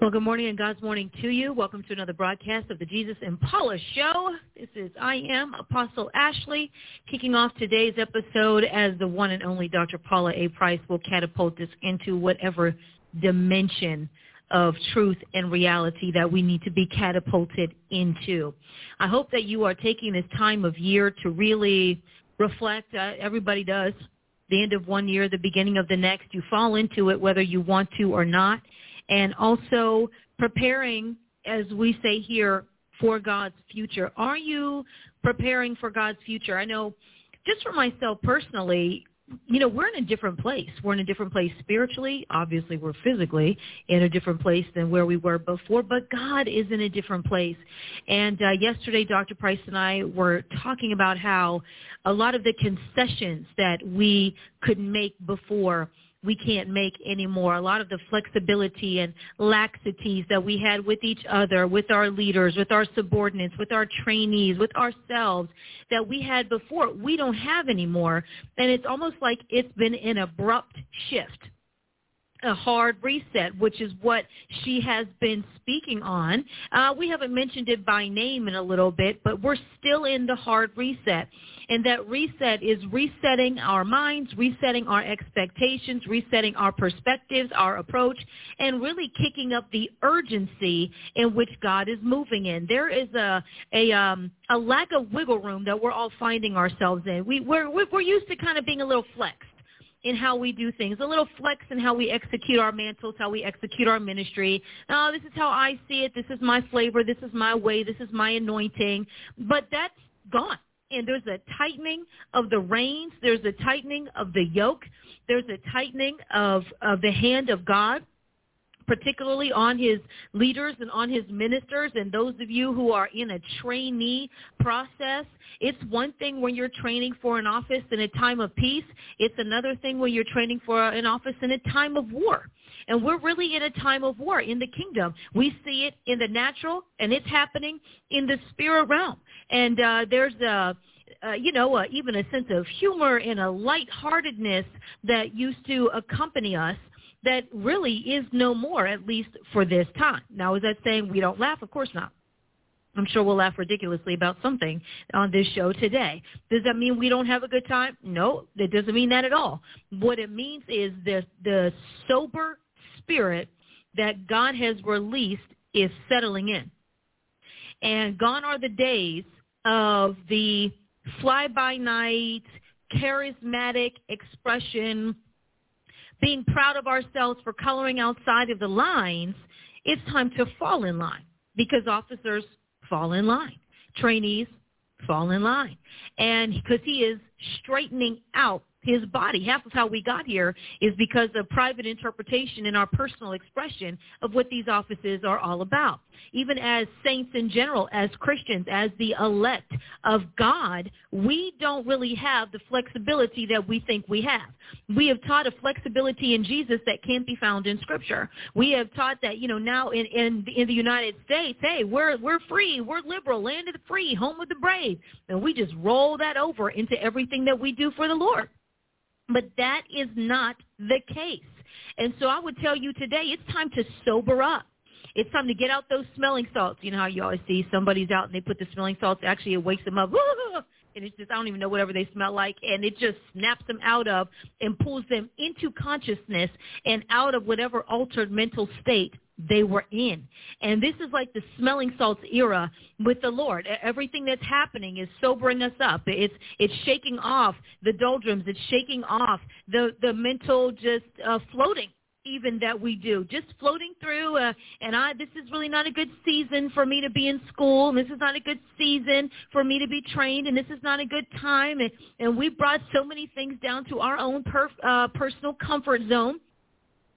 Well, good morning and God's morning to you. Welcome to another broadcast of the Jesus and Paula Show. I am Apostle Ashley, kicking off today's episode as the one and only Dr. Paula A. Price will catapult us into whatever dimension of truth and reality that we need to be catapulted into. I hope that you are taking this time of year to really reflect. Everybody does. The end of one year, the beginning of the next, you fall into it whether you want to or not. And also preparing, as we say here, for God's future. Are you preparing for God's future? I know just for myself personally, you know, we're in a different place. We're in a different place spiritually. Obviously, we're physically in a different place than where we were before, but God is in a different place. And yesterday, Dr. Price and I were talking about how a lot of the concessions that we could make before we can't make anymore. A lot of the flexibility and laxities that we had with each other, with our leaders, with our subordinates, with our trainees, with ourselves that we had before, we don't have anymore. And it's almost like it's been an abrupt shift, a hard reset, which is what she has been speaking on. We haven't mentioned it by name in a little bit, but we're still in the hard reset. And that reset is resetting our minds, resetting our expectations, resetting our perspectives, our approach, and really kicking up the urgency in which God is moving in. There is a lack of wiggle room that we're all finding ourselves in. We're used to kind of being a little flexed in how we do things, a little flex in how we execute our mantles, how we execute our ministry. Oh, this is how I see it. This is my flavor. This is my way. This is my anointing. But that's gone. And there's a tightening of the reins. There's a tightening of the yoke. There's a tightening of the hand of God, particularly on his leaders and on his ministers. And those of you who are in a trainee process, it's one thing when you're training for an office in a time of peace. It's another thing when you're training for an office in a time of war. And we're really in a time of war in the kingdom. We see it in the natural, and it's happening in the spirit realm. And there's even a sense of humor and a lightheartedness that used to accompany us that really is no more, at least for this time. Now, is that saying we don't laugh? Of course not. I'm sure we'll laugh ridiculously about something on this show today. Does that mean we don't have a good time? No, that doesn't mean that at all. What it means is the sober spirit that God has released is settling in. And gone are the days of the fly-by-night, charismatic expression, being proud of ourselves for coloring outside of the lines. It's time to fall in line because officers fall in line. Trainees fall in line. And because he is straightening out his body. Half of how we got here is because of private interpretation and our personal expression of what these offices are all about. Even as saints in general, as Christians, as the elect of God, we don't really have the flexibility that we think we have. We have taught a flexibility in Jesus that can't be found in Scripture. We have taught that, you know, now in the United States, hey, we're free, we're liberal, land of the free, home of the brave. And we just roll that over into everything that we do for the Lord. But that is not the case. And so I would tell you today, it's time to sober up. It's time to get out those smelling salts. You know how you always see somebody's out and they put the smelling salts. Actually, it wakes them up. And it's just, I don't even know whatever they smell like. And it just snaps them out of and pulls them into consciousness and out of whatever altered mental state they were in. And this is like the smelling salts era with the Lord. Everything that's happening is sobering us up. It's shaking off the doldrums. It's shaking off the mental just floating even that we do, just floating through, this is really not a good season for me to be in school, and this is not a good season for me to be trained, and this is not a good time, and we brought so many things down to our own personal comfort zone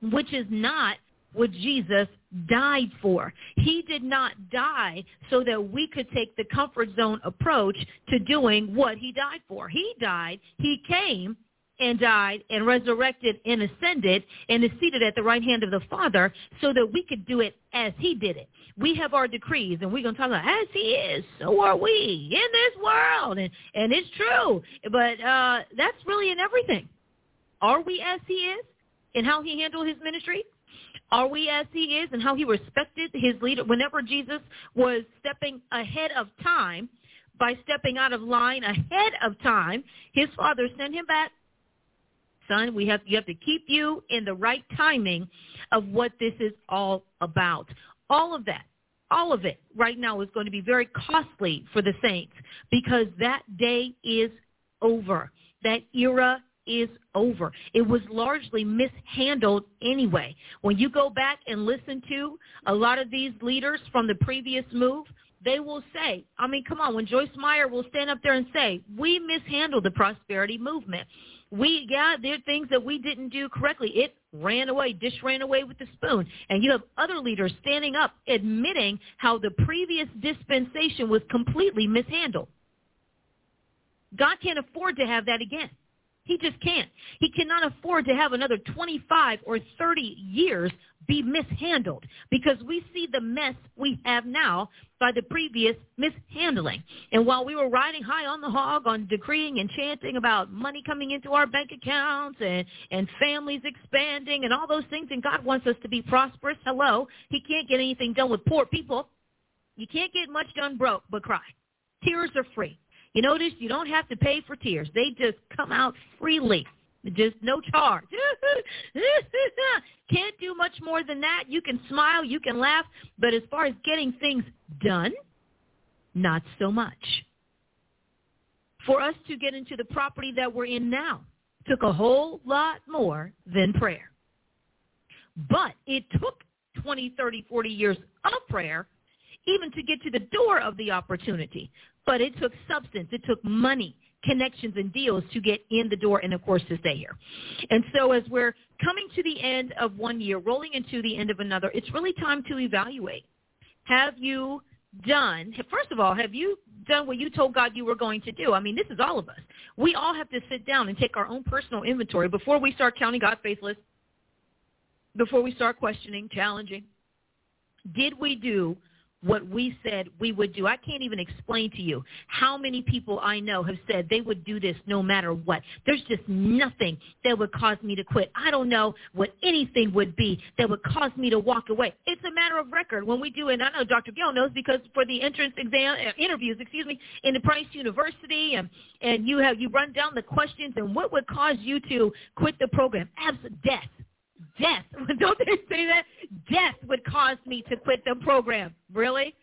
which is not what Jesus died for. He did not die so that we could take the comfort zone approach to doing what he died for. He died, he came and died and resurrected and ascended and is seated at the right hand of the Father so that we could do it as he did it. We have our decrees, and we're going to talk about as he is, so are we in this world. And it's true, but that's really in everything. Are we as he is in how he handled his ministry? Are we as he is and how he respected his leader? Whenever Jesus was stepping ahead of time, by stepping out of line ahead of time, his Father sent him back. Son, you have to keep you in the right timing of what this is all about. All of that, all of it right now is going to be very costly for the saints because that day is over. That era is over. It was largely mishandled anyway. When you go back and listen to a lot of these leaders from the previous move, they will say, I mean, come on, when Joyce Meyer will stand up there and say, we mishandled the prosperity movement. There are things that we didn't do correctly. It ran away, dish ran away with the spoon. And you have other leaders standing up admitting how the previous dispensation was completely mishandled. God can't afford to have that again. He just can't. He cannot afford to have another 25 or 30 years be mishandled because we see the mess we have now by the previous mishandling. And while we were riding high on the hog on decreeing and chanting about money coming into our bank accounts and families expanding and all those things, and God wants us to be prosperous, hello, he can't get anything done with poor people. You can't get much done broke but cry. Tears are free. You notice you don't have to pay for tears. They just come out freely, just no charge. Can't do much more than that. You can smile, you can laugh, but as far as getting things done, not so much. For us to get into the property that we're in now took a whole lot more than prayer. But it took 20, 30, 40 years of prayer even to get to the door of the opportunity. But it took substance, it took money, connections, and deals to get in the door and, of course, to stay here. And so as we're coming to the end of one year, rolling into the end of another, it's really time to evaluate. Have you done what you told God you were going to do? I mean, this is all of us. We all have to sit down and take our own personal inventory before we start counting God faithless, before we start questioning, challenging. Did we do what we said we would do? I can't even explain to you how many people I know have said they would do this no matter what. There's just nothing that would cause me to quit. I don't know what anything would be that would cause me to walk away. It's a matter of record when we do, and I know Dr. Gill knows because for the entrance interviews, in the Price University, and you run down the questions and what would cause you to quit the program. Absolute death. Death. Don't they say that? Death would cause me to quit the program. Really?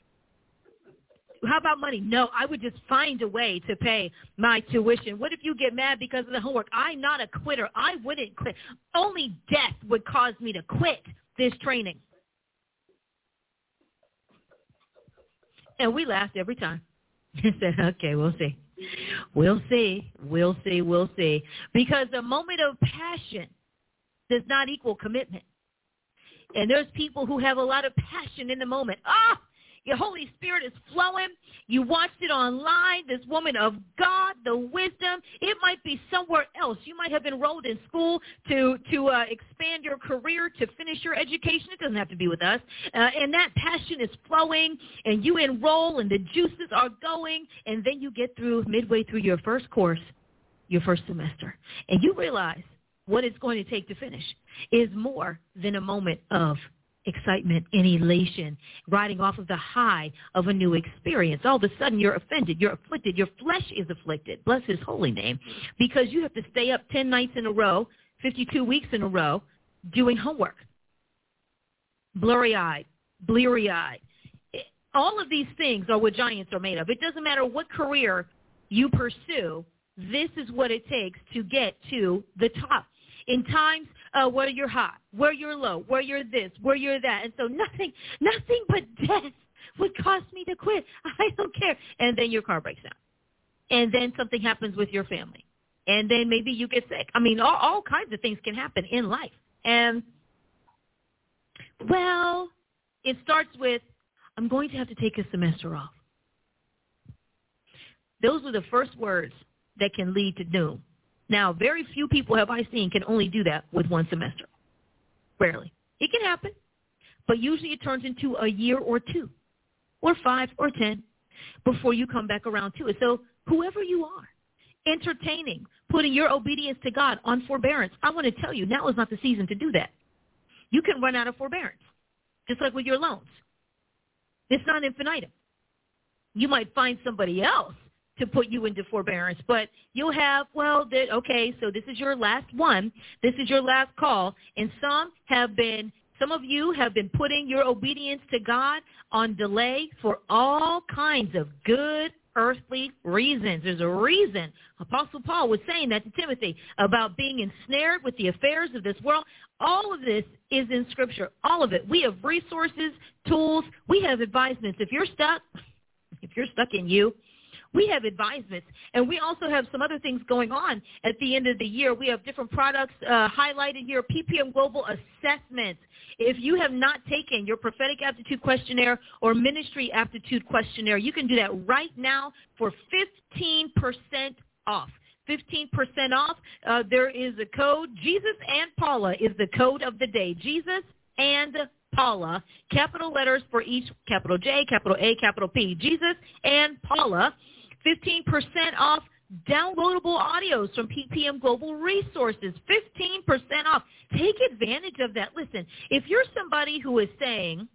How about money? No, I would just find a way to pay my tuition. What if you get mad because of the homework? I'm not a quitter. I wouldn't quit. Only death would cause me to quit this training. And we laughed every time. I said, okay, we'll see. We'll see. Because a moment of passion does not equal commitment. And there's people who have a lot of passion in the moment. Your Holy Spirit is flowing. You watched it online, this woman of God, the wisdom. It might be somewhere else. You might have enrolled in school to expand your career, to finish your education. It doesn't have to be with us. And that passion is flowing, and you enroll, and the juices are going, and then you get through midway through your first course, your first semester, and you realize what it's going to take to finish is more than a moment of excitement and elation, riding off of the high of a new experience. All of a sudden, you're offended, you're afflicted, your flesh is afflicted, bless his holy name, because you have to stay up 10 nights in a row, 52 weeks in a row, doing homework. Blurry-eyed, bleary-eyed. All of these things are what giants are made of. It doesn't matter what career you pursue, this is what it takes to get to the top. In times where you're hot, where you're low, where you're this, where you're that. And so nothing but death would cause me to quit. I don't care. And then your car breaks down. And then something happens with your family. And then maybe you get sick. I mean, all kinds of things can happen in life. And Well, it starts with, I'm going to have to take a semester off. Those are the first words that can lead to doom. Now, very few people have I seen can only do that with one semester. Rarely. It can happen, but usually it turns into a year or two or 5 or 10 before you come back around to it. So whoever you are, entertaining, putting your obedience to God on forbearance, I want to tell you, now is not the season to do that. You can run out of forbearance, just like with your loans. It's not infinitum. You might find somebody else to put you into forbearance, but you'll have, well, okay, so this is your last one. This is your last call. And some of you have been putting your obedience to God on delay for all kinds of good earthly reasons. There's a reason Apostle Paul was saying that to Timothy about being ensnared with the affairs of this world. All of this is in Scripture, all of it. We have resources, tools. We have advisements. If you're stuck in you, we have advisements. And we also have some other things going on at the end of the year. We have different products highlighted here, PPM Global Assessments. If you have not taken your Prophetic Aptitude Questionnaire or Ministry Aptitude Questionnaire, you can do that right now for 15% off. 15% off. There is a code. Jesus and Paula is the code of the day. Jesus and Paula, capital letters for each, capital J, capital A, capital P. Jesus and Paula, 15% off. Downloadable audios from PPM Global Resources, 15% off. Take advantage of that. Listen, if you're somebody who is saying,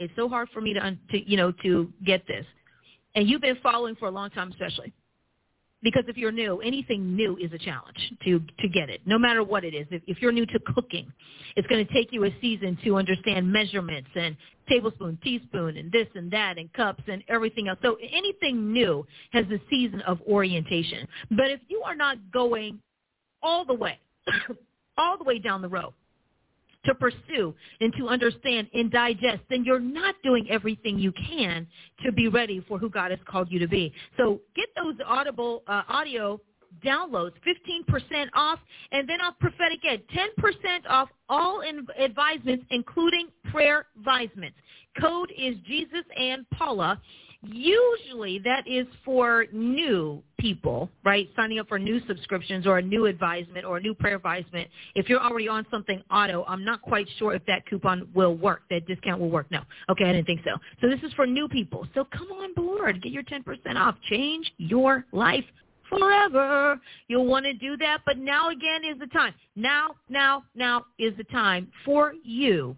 it's so hard for me to get this, and you've been following for a long time especially, because if you're new, anything new is a challenge to get it, no matter what it is. If you're new to cooking, it's going to take you a season to understand measurements and tablespoon, teaspoon, and this and that, and cups and everything else. So anything new has a season of orientation. But if you are not going all the way down the road to pursue and to understand and digest, then you're not doing everything you can to be ready for who God has called you to be. So get those Audible audio downloads, 15% off, and then off Prophetic Ed, 10% off all advisements, including prayer advisements. Code is Jesus and Paula. Usually that is for new people, right, signing up for new subscriptions or a new advisement or a new prayer advisement. If you're already on something auto, I'm not quite sure if that coupon will work, that discount will work. No. Okay, I didn't think so. So this is for new people. So come on board. Get your 10% off. Change your life forever. You'll want to do that, but now again is the time. Now is the time for you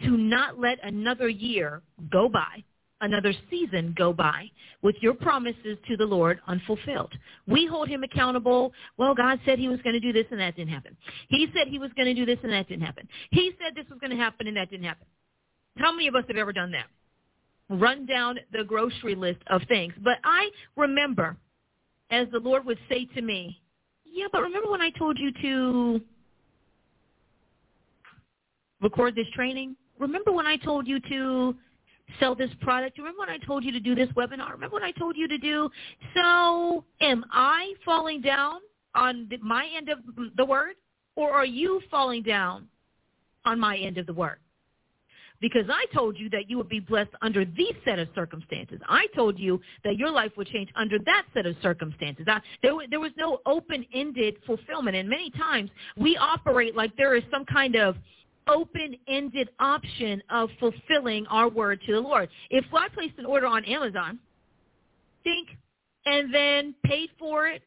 to not let another year go by, another season go by with your promises to the Lord unfulfilled. We hold him accountable. Well, God said he was going to do this and that didn't happen. He said he was going to do this and that didn't happen. He said this was going to happen and that didn't happen. How many of us have ever done that? Run down the grocery list of things. But I remember as the Lord would say to me, yeah, but remember when I told you to record this training? Remember when I told you to sell this product? Remember when I told you to do this webinar? Remember what I told you to do? So am I falling down on my end of the word, or are you falling down on my end of the word? Because I told you that you would be blessed under these set of circumstances. I told you that your life would change under that set of circumstances. There was no open-ended fulfillment. And many times we operate like there is some kind of open-ended option of fulfilling our word to the Lord. If I placed an order on Amazon, and then paid for it,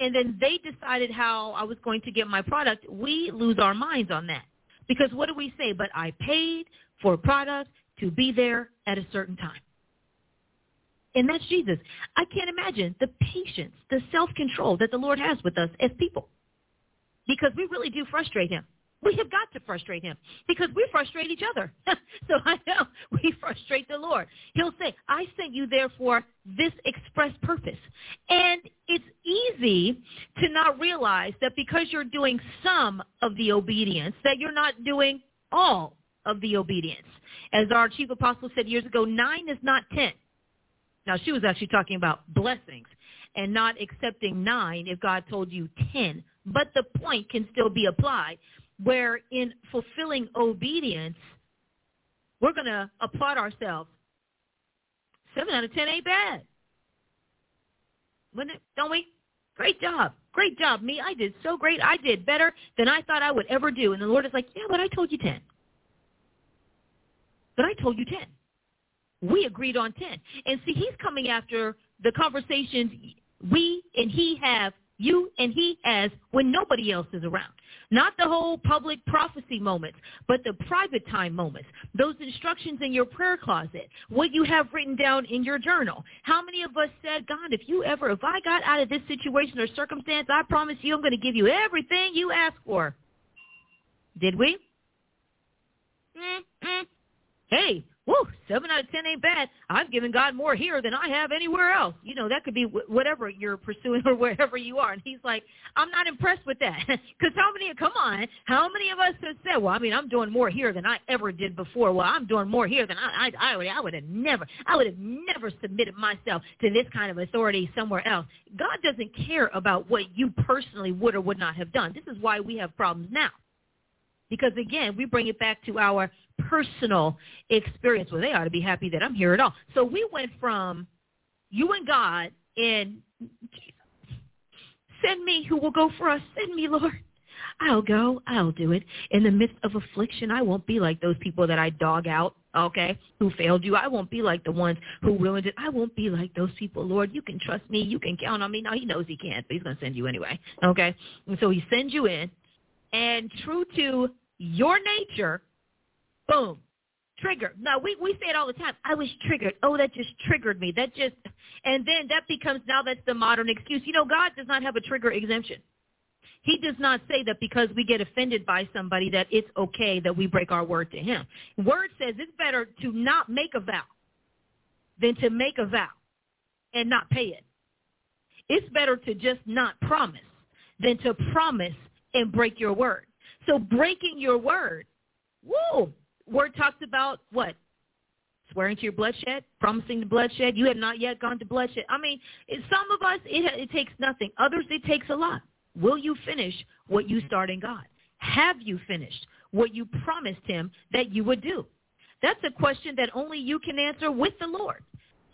and then they decided how I was going to get my product, we lose our minds on that. Because what do we say? But I paid for a product to be there at a certain time. And that's Jesus. I can't imagine the patience, the self-control that the Lord has with us as people. Because we really do frustrate him. We have got to frustrate him because we frustrate each other. So I know we frustrate the Lord. He'll say, I sent you there for this express purpose. And it's easy to not realize that because you're doing some of the obedience, that you're not doing all of the obedience. As our chief apostle said years ago, 9 is not 10. Now, she was actually talking about blessings and not accepting 9 if God told you 10. But the point can still be applied where in fulfilling obedience, we're going to applaud ourselves. 7 out of 10 ain't bad. Wouldn't it? Don't we? Great job. Great job, me. I did so great. I did better than I thought I would ever do. And the Lord is like, yeah, but I told you 10. But I told you 10. We agreed on 10. And see, he's coming after the conversations we and he have, you and he has, when nobody else is around. Not the whole public prophecy moments, but the private time moments, those instructions in your prayer closet, what you have written down in your journal. How many of us said, God, if I got out of this situation or circumstance, I promise you I'm going to give you everything you ask for. Did we? Hey, 7 out of 10 ain't bad. I've given God more here than I have anywhere else. You know, that could be whatever you're pursuing or wherever you are. And he's like, I'm not impressed with that. Because how many of us have said, well, I mean, I'm doing more here than I ever did before. Well, I'm doing more here than I would have never submitted myself to this kind of authority somewhere else. God doesn't care about what you personally would or would not have done. This is why we have problems now. Because, again, we bring it back to our personal experience. Well, they ought to be happy that I'm here at all. So we went from you and God and Jesus, send me who will go for us. Send me, Lord. I'll go. I'll do it. In the midst of affliction, I won't be like those people that I dog out, okay, who failed you. I won't be like the ones who ruined it. I won't be like those people, Lord. You can trust me. You can count on me. Now, he knows he can't, but he's going to send you anyway, okay? And so he sends you in. And true to your nature, boom, trigger. Now, we say it all the time. I was triggered. Oh, that just triggered me. And then that becomes, now that's the modern excuse. You know, God does not have a trigger exemption. He does not say that because we get offended by somebody that it's okay that we break our word to him. Word says it's better to not make a vow than to make a vow and not pay it. It's better to just not promise than to promise and break your word. So breaking your word, word talks about what? Swearing to your bloodshed, promising the bloodshed. You have not yet gone to bloodshed. I mean, some of us, it takes nothing. Others, it takes a lot. Will you finish what you start in God? Have you finished what you promised him that you would do? That's a question that only you can answer with the Lord.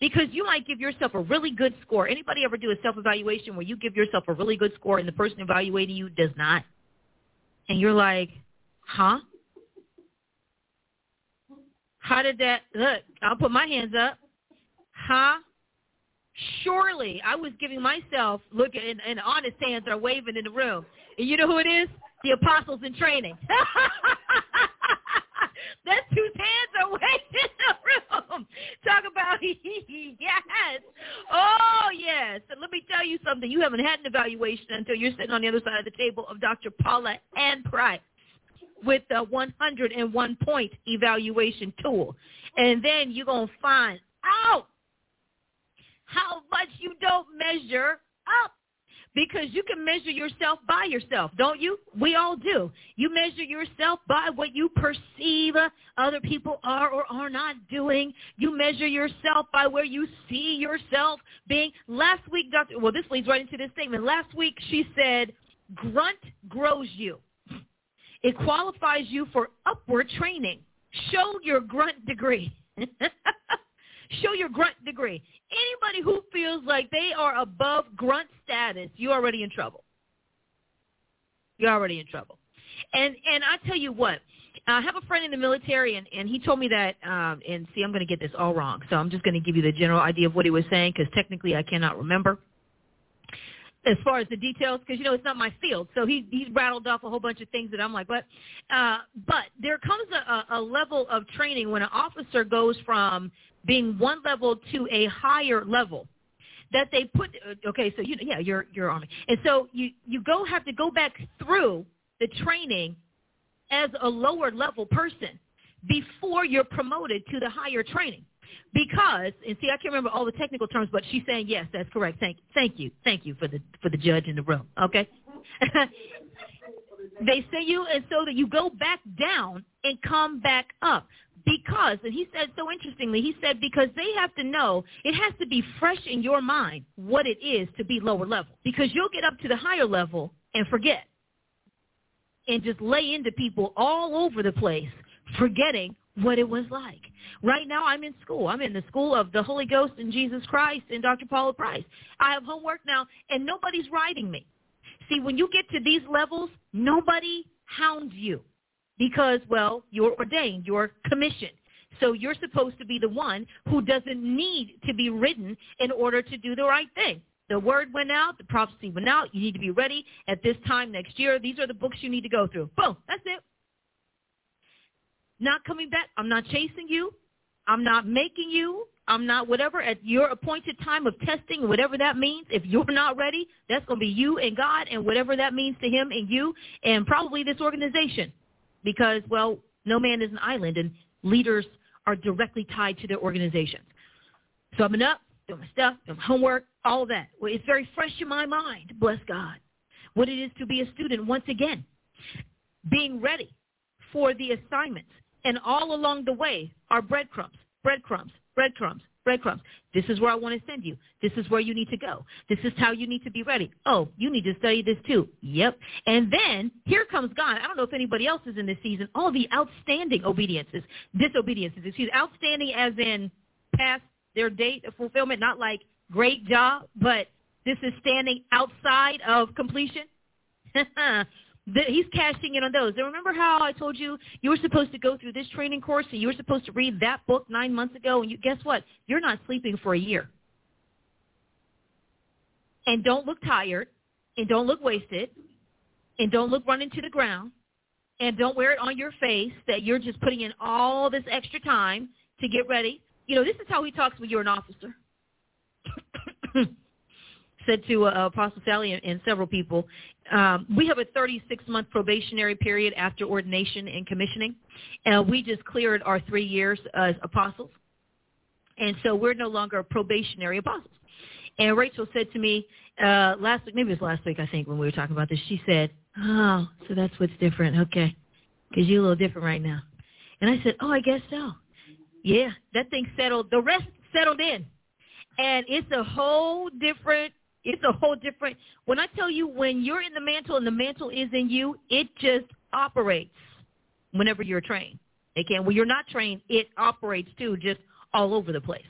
Because you might give yourself a really good score. Anybody ever do a self-evaluation where you give yourself a really good score and the person evaluating you does not? And you're like, huh? How did that look? I'll put my hands up. Huh? Surely I was giving myself, look, and honest hands are waving in the room. And you know who it is? The apostles in training. That's whose hands are waving in the room. Talk about, yes. Oh, yes. And let me tell you something. You haven't had an evaluation until you're sitting on the other side of the table of Dr. Paula and Price with the 101-point evaluation tool. And then you're going to find out how much you don't measure up. Because you can measure yourself by yourself, don't you? We all do. You measure yourself by what you perceive other people are or are not doing. You measure yourself by where you see yourself being. Last week, this leads right into this statement. Last week, she said, grunt grows you. It qualifies you for upward training. Show your grunt degree. Show your grunt degree. Anybody who feels like they are above grunt status, you're already in trouble. You're already in trouble. And I tell you what, I have a friend in the military, and he told me that, and see, I'm going to get this all wrong, so I'm just going to give you the general idea of what he was saying because technically I cannot remember as far as the details because, you know, it's not my field. So he rattled off a whole bunch of things that I'm like, what? But there comes a level of training when an officer goes from being one level to a higher level that they put, okay, so, you're on it. And so you have to go back through the training as a lower level person before you're promoted to the higher training. Because, and see, I can't remember all the technical terms, but she's saying, yes, that's correct. Thank you for the judge in the room, okay? They send you, and so that you go back down and come back up. Because, and he said so interestingly, he said because they have to know, it has to be fresh in your mind what it is to be lower level. Because you'll get up to the higher level and forget. and just lay into people all over the place, forgetting what it was like. Right now, I'm in school. I'm in the school of the Holy Ghost and Jesus Christ and Dr. Paula Price. I have homework now, and nobody's riding me. See, when you get to these levels, nobody hounds you because, well, you're ordained, you're commissioned. So you're supposed to be the one who doesn't need to be ridden in order to do the right thing. The word went out. The prophecy went out. You need to be ready at this time next year. These are the books you need to go through. Boom. That's it. Not coming back. I'm not chasing you. I'm not making you. I'm not whatever. At your appointed time of testing, whatever that means, if you're not ready, that's going to be you and God and whatever that means to him and you and probably this organization because, well, no man is an island and leaders are directly tied to their organizations. So I'm up, doing my stuff, doing my homework, all that. Well, it's very fresh in my mind, bless God, what it is to be a student once again, being ready for the assignments. And all along the way are breadcrumbs, breadcrumbs, breadcrumbs, breadcrumbs. This is where I want to send you. This is where you need to go. This is how you need to be ready. Oh, you need to study this too. Yep. And then here comes God. I don't know if anybody else is in this season. All the outstanding disobediences. Excuse me, outstanding as in past their date of fulfillment, not like great job, but this is standing outside of completion. He's cashing in on those. And remember how I told you you were supposed to go through this training course and you were supposed to read that book 9 months ago, and you, guess what? You're not sleeping for a year. And don't look tired, and don't look wasted, and don't look running to the ground, and don't wear it on your face that you're just putting in all this extra time to get ready. You know, this is how he talks when you're an officer. Said to Apostle Sally and several people, we have a 36-month probationary period after ordination and commissioning, and we just cleared our 3 years as apostles, and so we're no longer probationary apostles. And Rachel said to me last week, maybe it was last week, I think, when we were talking about this, she said, oh, so that's what's different, okay, because you're a little different right now. And I said, oh, I guess so. Yeah, that thing settled. The rest settled in, and it's a whole different. It's a whole different – when I tell you when you're in the mantle and the mantle is in you, it just operates whenever you're trained. Again, when you're not trained, it operates too, just all over the place.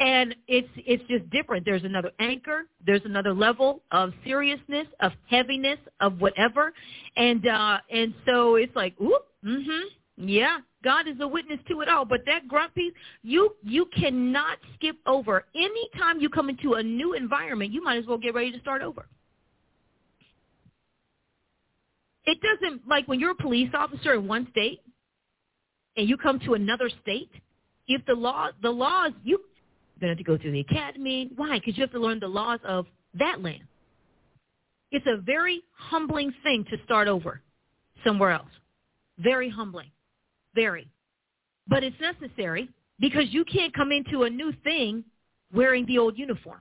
And it's just different. There's another anchor. There's another level of seriousness, of heaviness, of whatever. And so it's like, ooh, mm-hmm, yeah. God is a witness to it all. But that grunt piece, you cannot skip over. Anytime you come into a new environment, you might as well get ready to start over. It doesn't, like when you're a police officer in one state and you come to another state, if the laws, you're going to have to go through the academy. Why? Because you have to learn the laws of that land. It's a very humbling thing to start over somewhere else. Very humbling. Very. But it's necessary because you can't come into a new thing wearing the old uniform.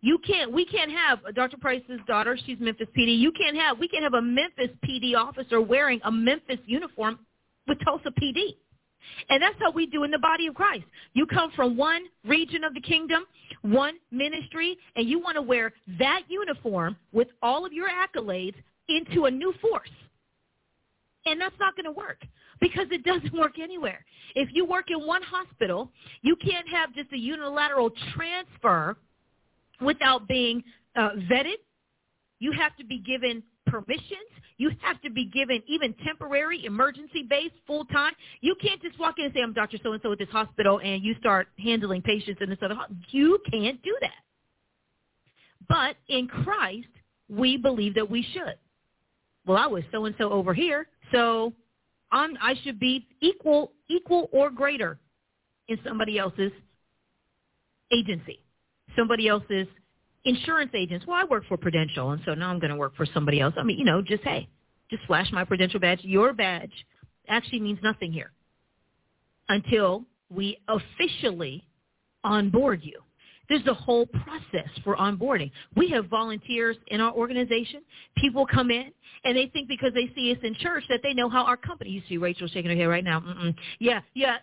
You can't. We can't have Dr. Price's daughter. She's Memphis PD. We can't have a Memphis PD officer wearing a Memphis uniform with Tulsa PD. And that's how we do in the body of Christ. You come from one region of the kingdom, one ministry, and you want to wear that uniform with all of your accolades into a new force. And that's not going to work because it doesn't work anywhere. If you work in one hospital, you can't have just a unilateral transfer without being vetted. You have to be given permissions. You have to be given even temporary, emergency-based, full-time. You can't just walk in and say, I'm Dr. So-and-so at this hospital, and you start handling patients in this other hospital. You can't do that. But in Christ, we believe that we should. Well, I was so-and-so over here, so I should be equal or greater in somebody else's agency, somebody else's insurance agents. Well, I work for Prudential, and so now I'm going to work for somebody else. I mean, you know, just, hey, just flash my Prudential badge. Your badge actually means nothing here until we officially onboard you. There's a whole process for onboarding. We have volunteers in our organization. People come in, and they think because they see us in church that they know how our company – you see Rachel shaking her head right now. Mm-mm. Yeah, yeah.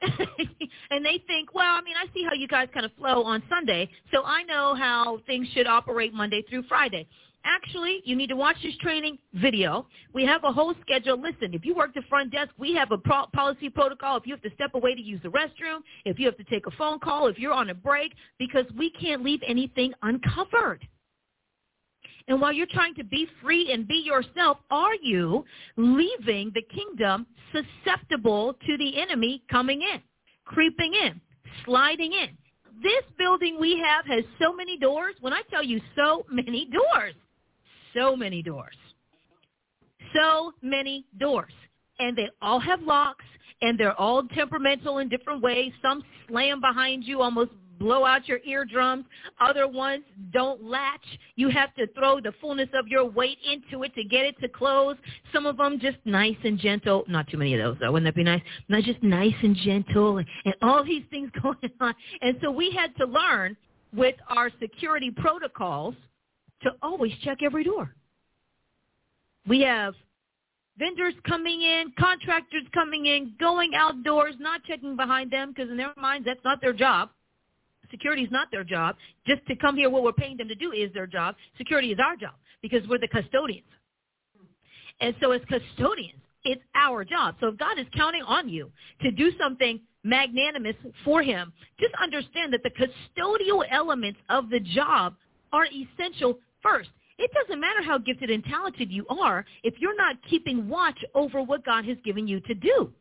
And they think, well, I mean, I see how you guys kind of flow on Sunday, so I know how things should operate Monday through Friday. Actually, you need to watch this training video. We have a whole schedule. Listen, if you work the front desk, we have a policy protocol. If you have to step away to use the restroom, if you have to take a phone call, if you're on a break, because we can't leave anything uncovered. And while you're trying to be free and be yourself, are you leaving the kingdom susceptible to the enemy coming in, creeping in, sliding in? This building we have has so many doors. When I tell you so many doors, so many doors, so many doors. And they all have locks, and they're all temperamental in different ways. Some slam behind you, almost blow out your eardrums. Other ones don't latch. You have to throw the fullness of your weight into it to get it to close. Some of them just nice and gentle. Not too many of those, though. Wouldn't that be nice? Not just nice and gentle and all these things going on. And so we had to learn with our security protocols to always check every door. We have vendors coming in, contractors coming in, going outdoors, not checking behind them because in their minds that's not their job. Security is not their job. Just to come here, what we're paying them to do is their job. Security is our job because we're the custodians. And so as custodians, it's our job. So if God is counting on you to do something magnanimous for him, just understand that the custodial elements of the job are essential first. It doesn't matter how gifted and talented you are if you're not keeping watch over what God has given you to do.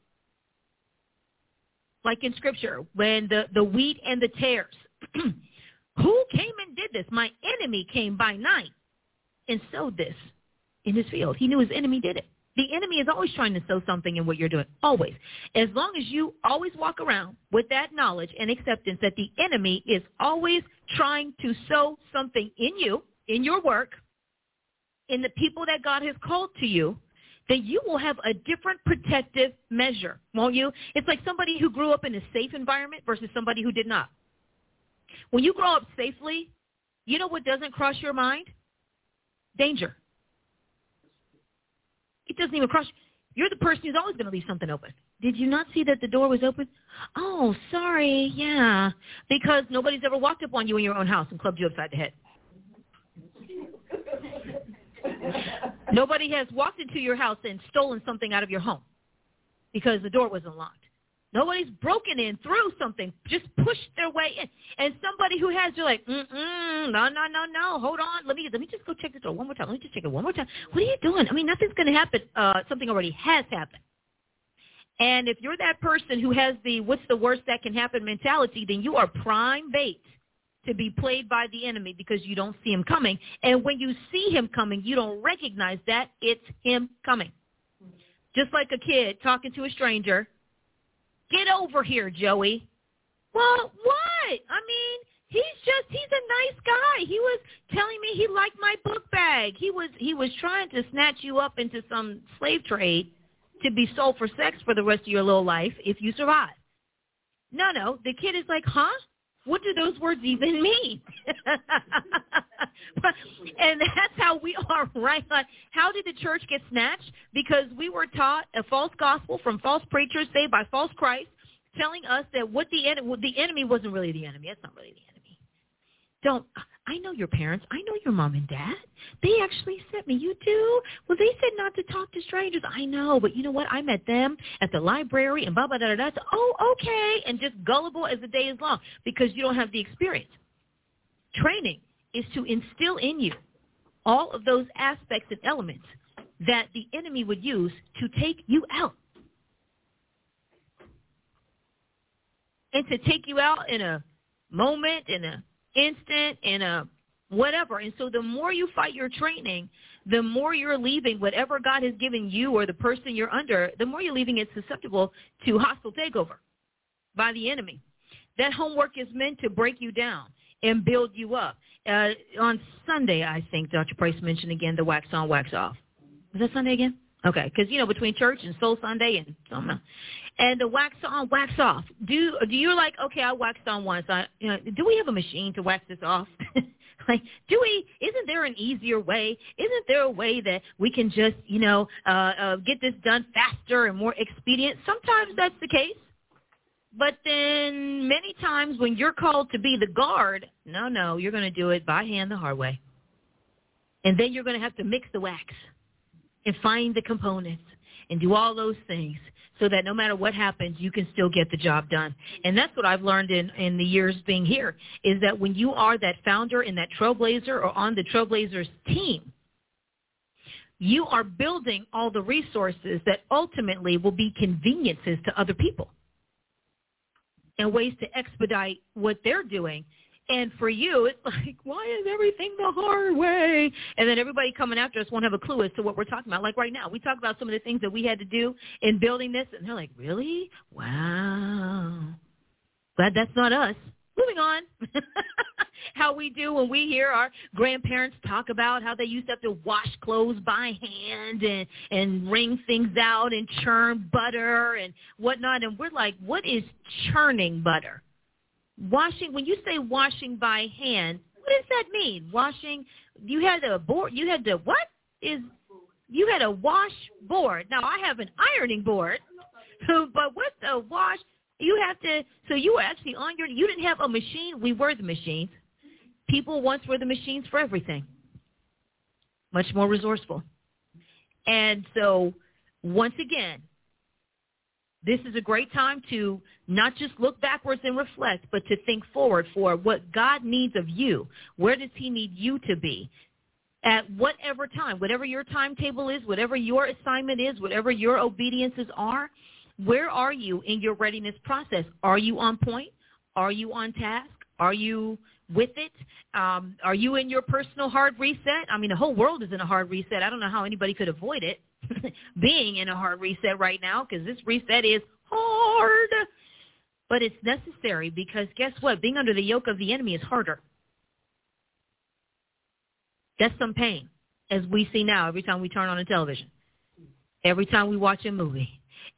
Like in Scripture, when the wheat and the tares, who came and did this? My enemy came by night and sowed this in his field. He knew his enemy did it. The enemy is always trying to sow something in what you're doing, always. As long as you always walk around with that knowledge and acceptance that the enemy is always trying to sow something in you, in your work, in the people that God has called to you, then you will have a different protective measure, won't you? It's like somebody who grew up in a safe environment versus somebody who did not. When you grow up safely, you know what doesn't cross your mind? Danger. It doesn't even cross. You're the person who's always going to leave something open. Did you not see that the door was open? Oh, sorry, yeah, because nobody's ever walked up on you in your own house and clubbed you upside the head. Nobody has walked into your house and stolen something out of your home because the door wasn't locked. Nobody's broken in through something, just pushed their way in. And somebody who has, you're like, no, hold on. Let me just go check this door one more time. Let me just check it one more time. What are you doing? I mean, nothing's going to happen. Something already has happened. And if you're that person who has the what's the worst that can happen mentality, then you are prime bait to be played by the enemy because you don't see him coming. And when you see him coming, you don't recognize that it's him coming. Just like a kid talking to a stranger, get over here, Joey. Well, what? I mean, he's a nice guy. He was telling me he liked my book bag. He was trying to snatch you up into some slave trade to be sold for sex for the rest of your little life if you survive. No, the kid is like, huh? What do those words even mean? And that's how we are, right? Like, how did the church get snatched? Because we were taught a false gospel from false preachers saved by false Christ, telling us that the enemy wasn't really the enemy. That's not really the enemy. I know your parents. I know your mom and dad. They actually sent me. You do? Well, they said not to talk to strangers. I know, but you know what? I met them at the library and blah, blah, blah, blah. Oh, okay, and just gullible as the day is long because you don't have the experience. Training is to instill in you all of those aspects and elements that the enemy would use to take you out. And to take you out in a moment, in a instant and whatever. And so the more you fight your training, the more you're leaving whatever God has given you or the person you're under, the more you're leaving it susceptible to hostile takeover by the enemy. That homework is meant to break you down and build you up. On Sunday, I think Dr. Price mentioned again the wax on, wax off. Was that Sunday again? Okay, because, between church and Soul Sunday and something else. And the wax on, wax off. Do you like, okay, I waxed on once. Do we have a machine to wax this off? Like, isn't there an easier way? Isn't there a way that we can just, get this done faster and more expedient? Sometimes that's the case. But then many times when you're called to be the guard, no, you're going to do it by hand the hard way. And then you're going to have to mix the wax and find the components and do all those things so that no matter what happens, you can still get the job done. And that's what I've learned in the years being here, is that when you are that founder and that trailblazer or on the trailblazers team, you are building all the resources that ultimately will be conveniences to other people and ways to expedite what they're doing. And for you, it's like, why is everything the hard way? And then everybody coming after us won't have a clue as to what we're talking about. Like right now, we talk about some of the things that we had to do in building this, and they're like, really? Wow. Glad that's not us. Moving on. How we do when we hear our grandparents talk about how they used to have to wash clothes by hand and wring things out and churn butter and whatnot. And we're like, what is churning butter? Washing, when you say washing by hand, what does that mean? Washing, you had a wash board. Now, I have an ironing board, but what's a wash? So you were actually you didn't have a machine. We were the machines. People once were the machines for everything. Much more resourceful. And so, once again, this is a great time to not just look backwards and reflect, but to think forward for what God needs of you. Where does he need you to be? At whatever time, whatever your timetable is, whatever your assignment is, whatever your obediences are, where are you in your readiness process? Are you on point? Are you on task? Are you with it? Are you in your personal hard reset? I mean, the whole world is in a hard reset. I don't know how anybody could avoid it being in a hard reset right now, because this reset is hard. But it's necessary, because guess what? Being under the yoke of the enemy is harder. That's some pain, as we see now every time we turn on the television, every time we watch a movie,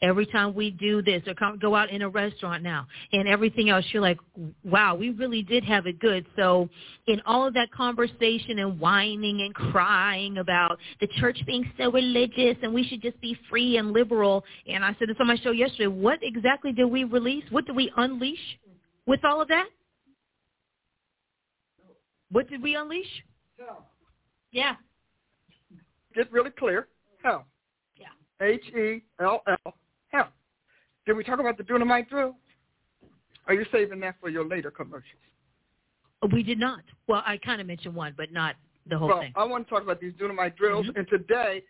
every time we do this or go out in a restaurant now and everything else. You're like, wow, we really did have it good. So in all of that conversation and whining and crying about the church being so religious and we should just be free and liberal, and I said this on my show yesterday, what exactly did we release? What did we unleash with all of that? What did we unleash? Hell. Yeah. Get really clear. Hell. H-E-L-L, hell. Did we talk about the Dunamite drill? Are you saving that for your later commercials? We did not. Well, I kind of mentioned one, but not the whole thing. I want to talk about these Dunamite drills. Mm-hmm. And today,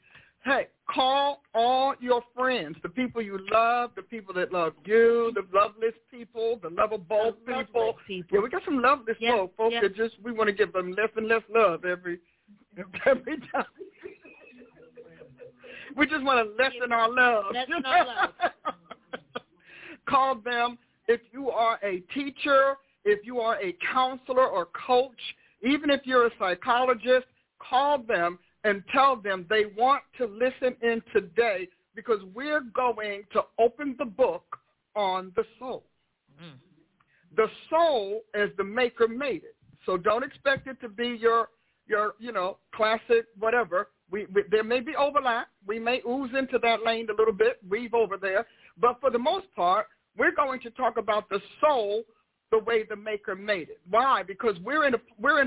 hey, call all your friends, the people you love, the people that love you, the loveless people, the lovable people. Yeah, we got some loveless folks that just, we want to give them less and less love every time. We just want to lessen our love. Lessen our love. Call them. If you are a teacher, if you are a counselor or coach, even if you're a psychologist, call them and tell them they want to listen in today, because we're going to open the book on the soul. Mm. The soul as the maker made it. So don't expect it to be your classic whatever. We there may be overlap. We may ooze into that lane a little bit, weave over there. But for the most part, we're going to talk about the soul the way the maker made it. Why? Because we're in a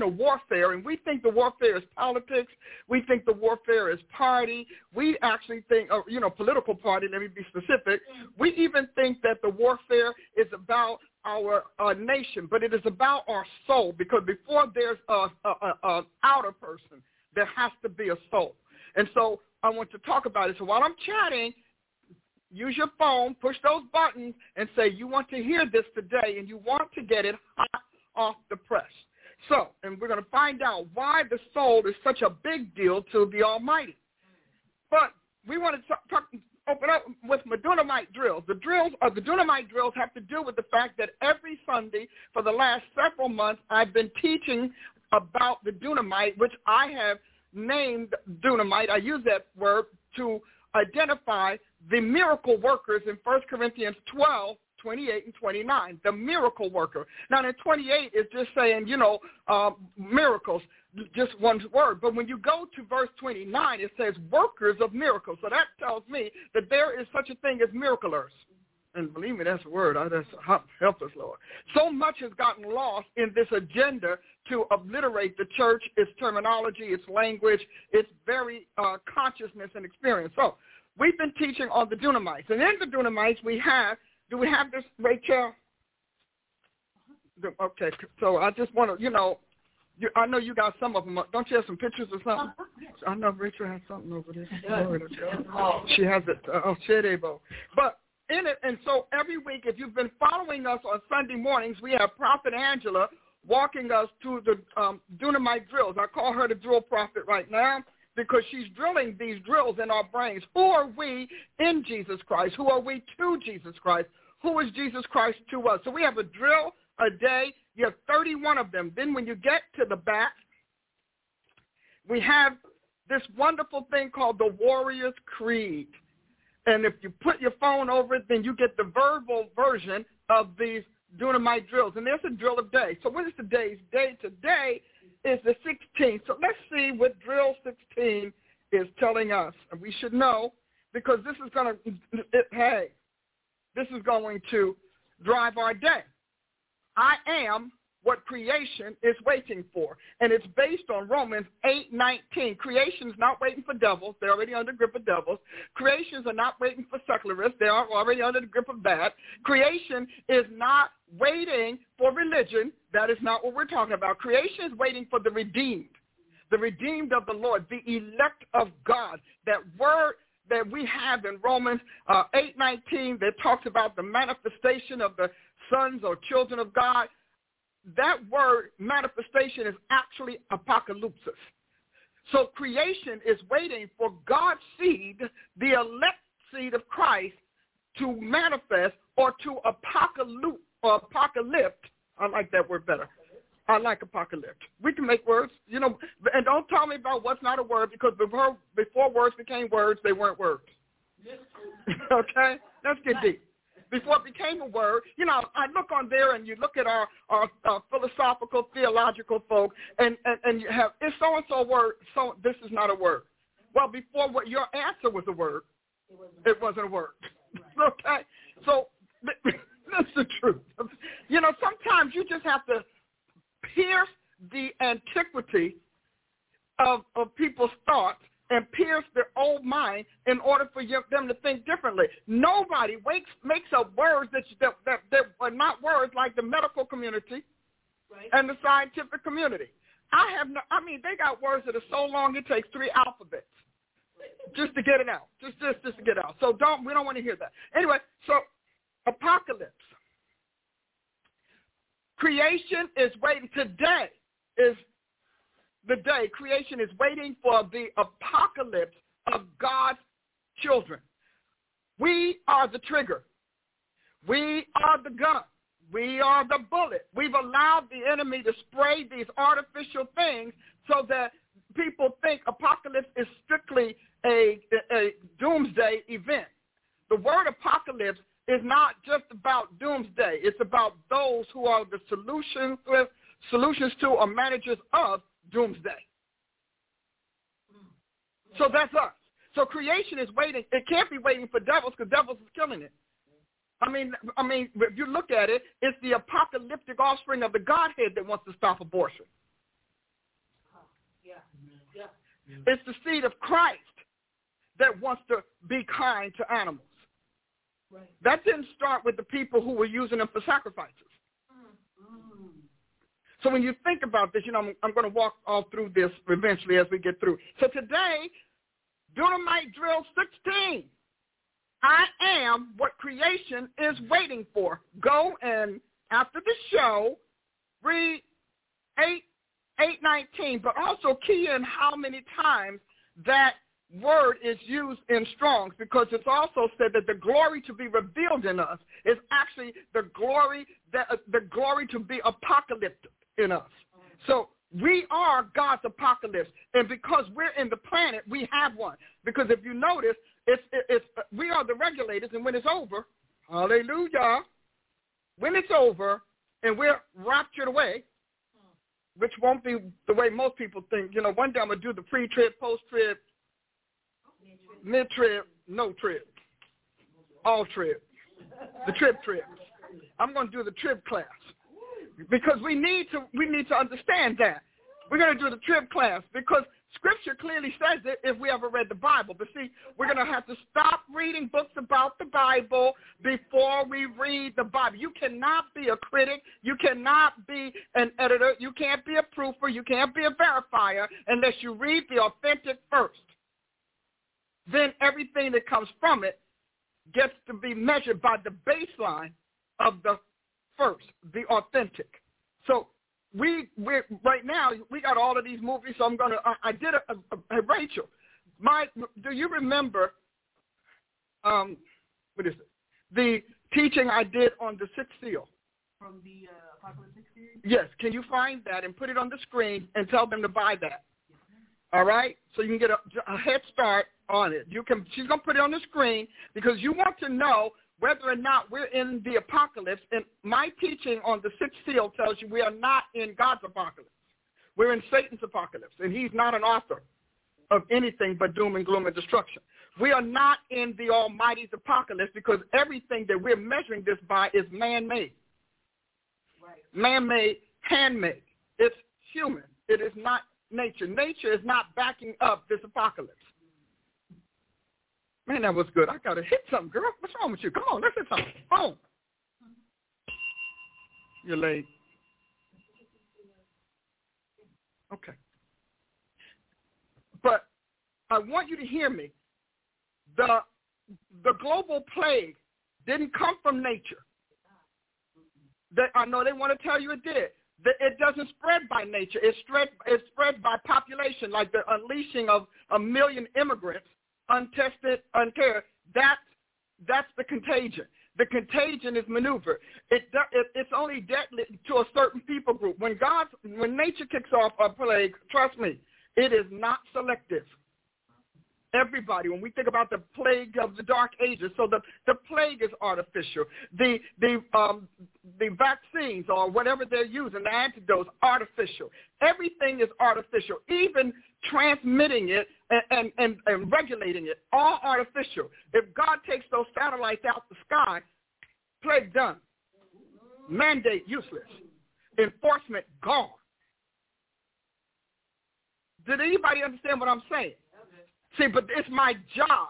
warfare, and we think the warfare is politics. We think the warfare is party. We actually think, political party, let me be specific. We even think that the warfare is about our nation, but it is about our soul, because before there's an outer person, there has to be a soul. And so I want to talk about it. So while I'm chatting, use your phone, push those buttons, and say you want to hear this today and you want to get it hot off the press. So, and we're going to find out why the soul is such a big deal to the Almighty. But we want to open up with my Dunamite drills. The Dunamite drills have to do with the fact that every Sunday for the last several months I've been teaching about the Dunamite, which I have named Dunamite. I use that word to identify the miracle workers in 1 Corinthians 12, 28 and 29, the miracle worker. Now, in 28, it's just saying, miracles, just one word. But when you go to verse 29, it says workers of miracles. So that tells me that there is such a thing as miraclers. and believe me, that's the word. That's help us, Lord. So much has gotten lost in this agenda to obliterate the church, its terminology, its language, its very consciousness and experience. So we've been teaching on the Dunamites. And in the Dunamites, do we have this, Rachel? Okay, so I just want to, I know you got some of them. Don't you have some pictures or something? I know Rachel has something over there. She has it. Oh, Chedebo. But in it, and so every week, if you've been following us on Sunday mornings, we have Prophet Angela walking us through the Dunamite drills. I call her the drill prophet right now because she's drilling these drills in our brains. Who are we in Jesus Christ? Who are we to Jesus Christ? Who is Jesus Christ to us? So we have a drill a day. You have 31 of them. Then when you get to the back, we have this wonderful thing called the Warrior's Creed. And if you put your phone over it, then you get the verbal version of these Dunamite drills. And there's a drill of day. So what is today's day? Today is the 16th. So let's see what drill 16 is telling us. And we should know because this is going to drive our day. I am what creation is waiting for. And it's based on Romans 8:19. Creation's not waiting for devils. They're already under the grip of devils. Creations are not waiting for secularists. They are already under the grip of that. Creation is not waiting for religion. That is not what we're talking about. Creation is waiting for the redeemed of the Lord, the elect of God. That word that we have in Romans 8:19 that talks about the manifestation of the sons or children of God, that word manifestation is actually apocalypsis. So creation is waiting for God's seed, the elect seed of Christ, to manifest or to apocalypse. I like that word better. I like apocalypse. We can make words, and don't tell me about what's not a word because before words became words, they weren't words. Okay? Let's get deep. Before it became a word, I look on there and you look at our philosophical, theological folk, and you have, it's so-and-so word, so this is not a word. Well, before what your answer was a word, it wasn't a word. Okay? So that's the truth. Sometimes you just have to pierce the antiquity of people's thoughts and pierce their old mind in order for them to think differently. Nobody makes up words that are not words like the medical community and the scientific community. They got words that are so long it takes three alphabets just to get it out, just to get out. So we don't want to hear that. Anyway, so apocalypse. Creation is waiting. Today is the day. Creation is waiting for the apocalypse of God's children. We are the trigger. We are the gun. We are the bullet. We've allowed the enemy to spray these artificial things so that people think apocalypse is strictly a doomsday event. The word apocalypse is not just about doomsday. It's about those who are the solutions to or managers of doomsday. So that's us. So creation is waiting. It can't be waiting for devils because devils is killing it. I mean, if you look at it, it's the apocalyptic offspring of the Godhead that wants to stop abortion. Yeah. It's the seed of Christ that wants to be kind to animals. Right. That didn't start with the people who were using them for sacrifices. So when you think about this, I'm going to walk all through this eventually as we get through. So today, Dunamite Drill 16, I am what creation is waiting for. Go and, after the show, read 8:19, but also key in how many times that word is used in Strong's because it's also said that the glory to be revealed in us is actually the glory to be apocalyptic in us. So we are God's apocalypse, and because we're in the planet, we have one. Because if you notice, it's we are the regulators, and when it's over, hallelujah, when it's over and we're raptured away, which won't be the way most people think. One day I'm going to do the pre-trib, post-trib, mid-trib, no-trib, all-trib. the trip. I'm going to do the trip class because we need to understand that. We're going to do the trip class because Scripture clearly says it if we ever read the Bible. But see, we're going to have to stop reading books about the Bible before we read the Bible. You cannot be a critic. You cannot be an editor. You can't be a proofer. You can't be a verifier unless you read the authentic first. Then everything that comes from it gets to be measured by the baseline of the first, the authentic. So we're right now, we got all of these movies, so Rachel, do you remember, the teaching I did on the sixth seal? From the Apocalyptic series? Yes, can you find that and put it on the screen and tell them to buy that? All right, so you can get a head start on it. She's going to put it on the screen because you want to know whether or not we're in the apocalypse. And my teaching on the sixth seal tells you we are not in God's apocalypse. We're in Satan's apocalypse, and he's not an author of anything but doom and gloom and destruction. We are not in the Almighty's apocalypse because everything that we're measuring this by is man-made. Right. Man-made, handmade. It's human. It is not nature. Nature is not backing up this apocalypse. Man, that was good. I got to hit something, girl. What's wrong with you? Come on, let's hit something. Boom. You're late. Okay. But I want you to hear me. The global plague didn't come from nature. I know they want to tell you it did. It doesn't spread by nature. It's spread by population, like the unleashing of 1 million immigrants, untested, uncared. That's the contagion. The contagion is maneuver. It's only deadly to a certain people group. When nature kicks off a plague, trust me, it is not selective. Everybody, when we think about the plague of the Dark Ages, so the plague is artificial. The vaccines or whatever they're using, the antidotes, artificial. Everything is artificial, even transmitting it and regulating it, all artificial. If God takes those satellites out the sky, plague done. Mandate useless. Enforcement gone. Did anybody understand what I'm saying? See, but it's my job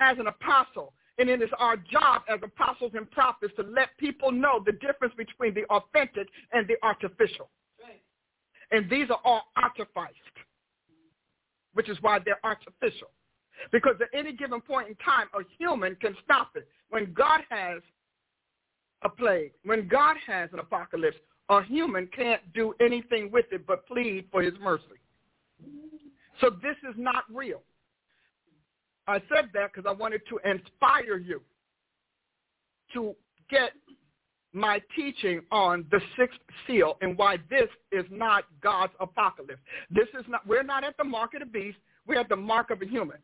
as an apostle, and it is our job as apostles and prophets to let people know the difference between the authentic and the artificial. Right. And these are all artificed, which is why they're artificial. Because at any given point in time, a human can stop it. When God has a plague, when God has an apocalypse, a human can't do anything with it but plead for his mercy. So this is not real. I said that because I wanted to inspire you to get my teaching on the sixth seal and why this is not God's apocalypse. We're not at the mark of the beast. We're at the mark of a human.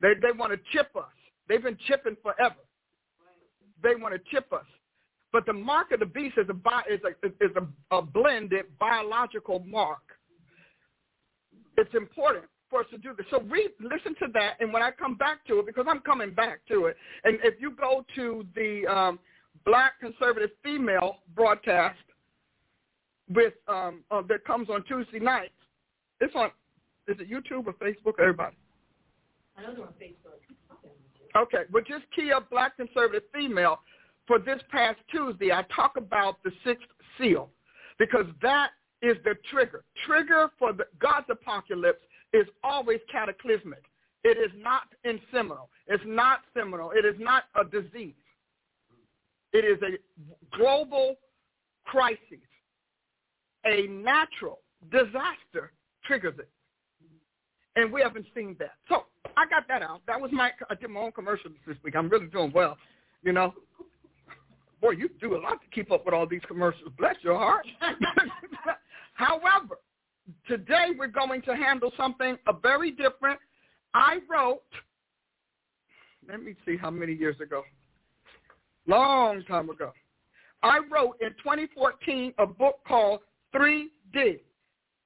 They want to chip us. They've been chipping forever. They want to chip us. But the mark of the beast is a blended biological mark. It's important for us to do this. So read, listen to that, and when I come back to it, because I'm coming back to it, and if you go to the Black Conservative Female broadcast with that comes on Tuesday nights, it's on, is it YouTube or Facebook, everybody? I know they're on Facebook. Okay, well, just key up Black Conservative Female for this past Tuesday. I talk about the sixth seal because that is the trigger. Trigger for God's apocalypse is always cataclysmic. It is not seminal. It's not seminal. It is not a disease. It is a global crisis. A natural disaster triggers it. And we haven't seen that. So I got that out. I did my own commercials this week. I'm really doing well, you know. Boy, you do a lot to keep up with all these commercials. Bless your heart. However, today we're going to handle something very different. I wrote, let me see how many years ago, long time ago, I wrote in 2014 a book called 3D,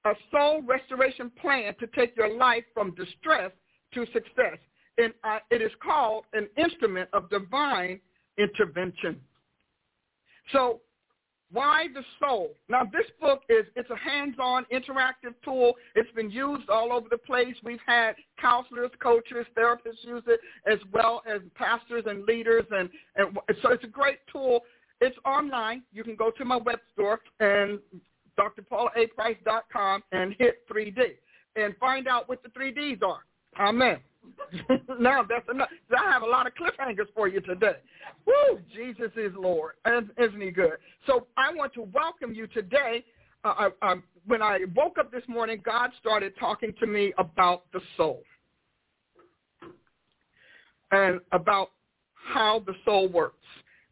A Soul Restoration Plan to Take Your Life from Distress to Success. And I it is called an instrument of divine intervention. So why the soul? Now, this book it's a hands-on interactive tool. It's been used all over the place. We've had counselors, coaches, therapists use it, as well as pastors and leaders. And so it's a great tool. It's online. You can go to my web store and drpaulaaprice.com and hit 3D and find out what the 3Ds are. Amen. Now, that's enough. I have a lot of cliffhangers for you today. Woo, Jesus is Lord. Isn't he good? So I want to welcome you today. When I woke up this morning, God started talking to me about the soul and about how the soul works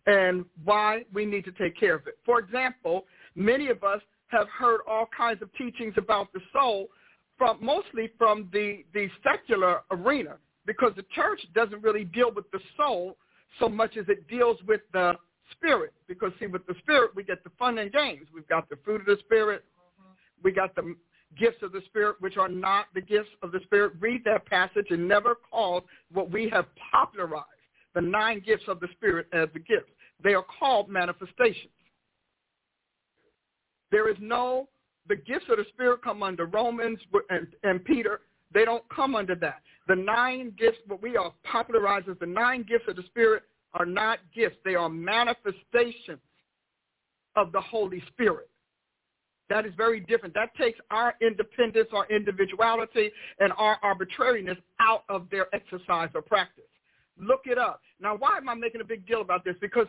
and why we need to take care of it. For example, many of us have heard all kinds of teachings about the soul, mostly from the secular arena, because the church doesn't really deal with the soul so much as it deals with the spirit. Because, see, with the spirit, we get the fun and games. We've got the fruit of the spirit. We got the gifts of the spirit, which are not the gifts of the spirit. Read that passage and never call what we have popularized, the 9 gifts of the spirit, as the gifts. They are called manifestations. The gifts of the Spirit come under Romans and Peter. They don't come under that. The 9 gifts, what we are popularized as the 9 gifts of the Spirit, are not gifts. They are manifestations of the Holy Spirit. That is very different. That takes our independence, our individuality, and our arbitrariness out of their exercise or practice. Look it up. Now, why am I making a big deal about this? Because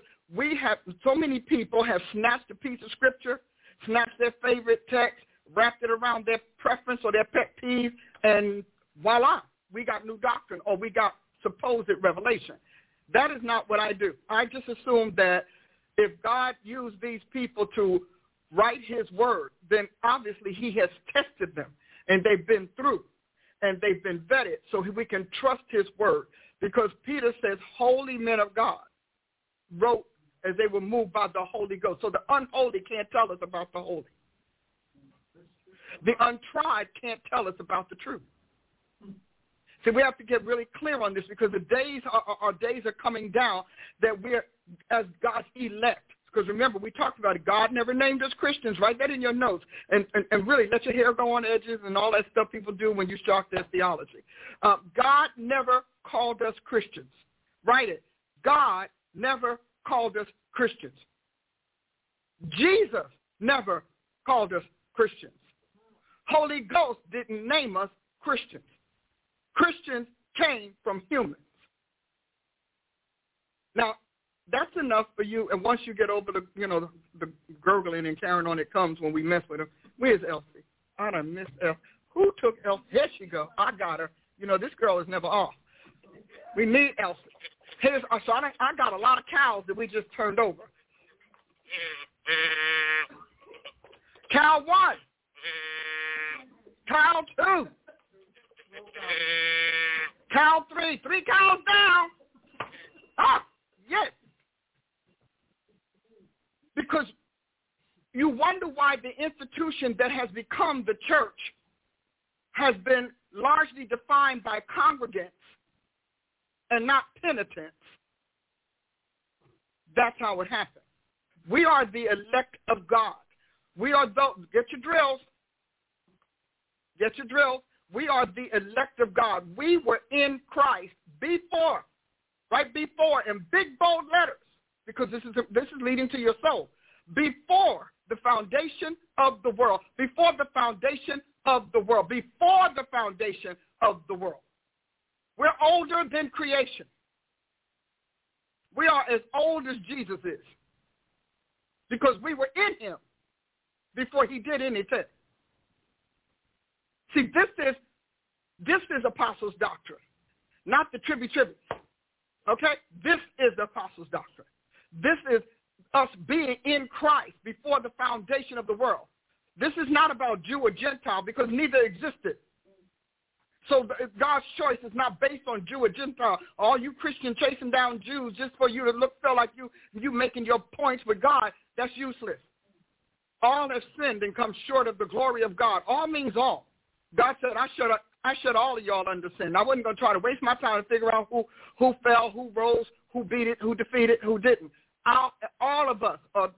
so many people have snatched a piece of Scripture, snatched their favorite text, wrapped it around their preference or their pet peeve, and voila, we got new doctrine or we got supposed revelation. That is not what I do. I just assume that if God used these people to write his word, then obviously he has tested them, and they've been through, and they've been vetted, so we can trust his word. Because Peter says, holy men of God wrote as they were moved by the Holy Ghost. So the unholy can't tell us about the holy. The untried can't tell us about the truth. See, we have to get really clear on this, because the days our days are coming down that we're, as God's elect, because remember, we talked about it. God never named us Christians. Write that in your notes. And really let your hair go on edges and all that stuff people do when you shock their theology. God never called us Christians. Write it. God never called us Christians. Jesus never called us Christians. Holy Ghost didn't name us Christians. Christians came from humans. Now, that's enough for you. And once you get over the gurgling and carrying on, it comes when we mess with them. Where's Elsie? I done missed Elsie. Who took Elsie? Here she go. I got her. This girl is never off. We need Elsie. I got a lot of cows that we just turned over. Cow 1. Cow 2. Cow 3. 3 cows down. Ah, yes. Because you wonder why the institution that has become the church has been largely defined by congregants and not penitence. That's how it happened. We are the elect of God. We are those. Get your drills. We are the elect of God. We were in Christ right before, in big bold letters, because this is leading to your soul. Before the foundation of the world. We're older than creation. We are as old as Jesus is, because we were in him before he did anything. See, this is apostles' doctrine, not the tribute. Okay? This is the apostles' doctrine. This is us being in Christ before the foundation of the world. This is not about Jew or Gentile, because neither existed. So God's choice is not based on Jew or Gentile. All you Christians chasing down Jews just for you to feel like you making your points with God, that's useless. All have sinned and come short of the glory of God. All means all. God said, I shut up. I should all of y'all understand. I wasn't going to try to waste my time to figure out who fell, who rose, who beat it, who defeated, who didn't. All of us are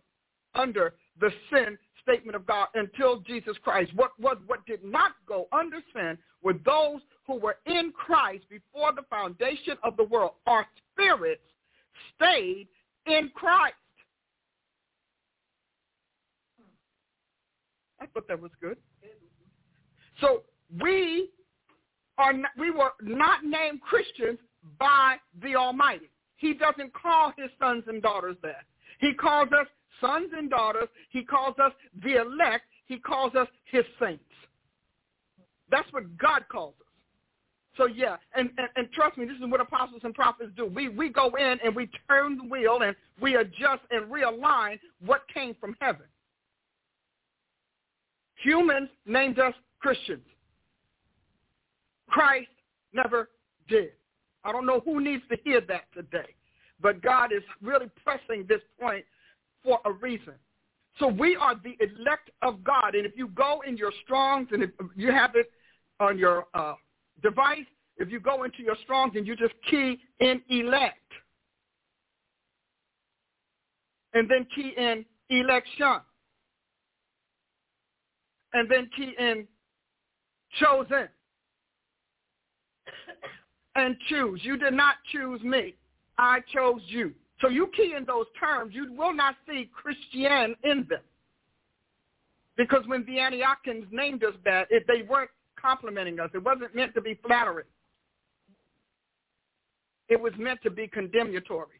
under the sin statement of God until Jesus Christ. What did not go under sin were those who were in Christ before the foundation of the world. Our spirits stayed in Christ. I thought that was good. So we were not named Christians by the Almighty. He doesn't call his sons and daughters that. He calls us sons and daughters. He calls us the elect. He calls us his saints. That's what God calls us. So, yeah, and trust me, this is what apostles and prophets do. We go in and we turn the wheel and we adjust and realign what came from heaven. Humans named us Christians. Christ never did. I don't know who needs to hear that today, but God is really pressing this point for a reason. So we are the elect of God, and if you go in your Strong's, and if you have it on your device, if you go into your Strong's and you just key in elect, and then key in election, and then key in chosen, and choose. You did not choose me. I chose you. So you key in those terms, you will not see Christian in them. Because when the Antiochians named us that, if they weren't complimenting us, it wasn't meant to be flattering. It was meant to be condemnatory.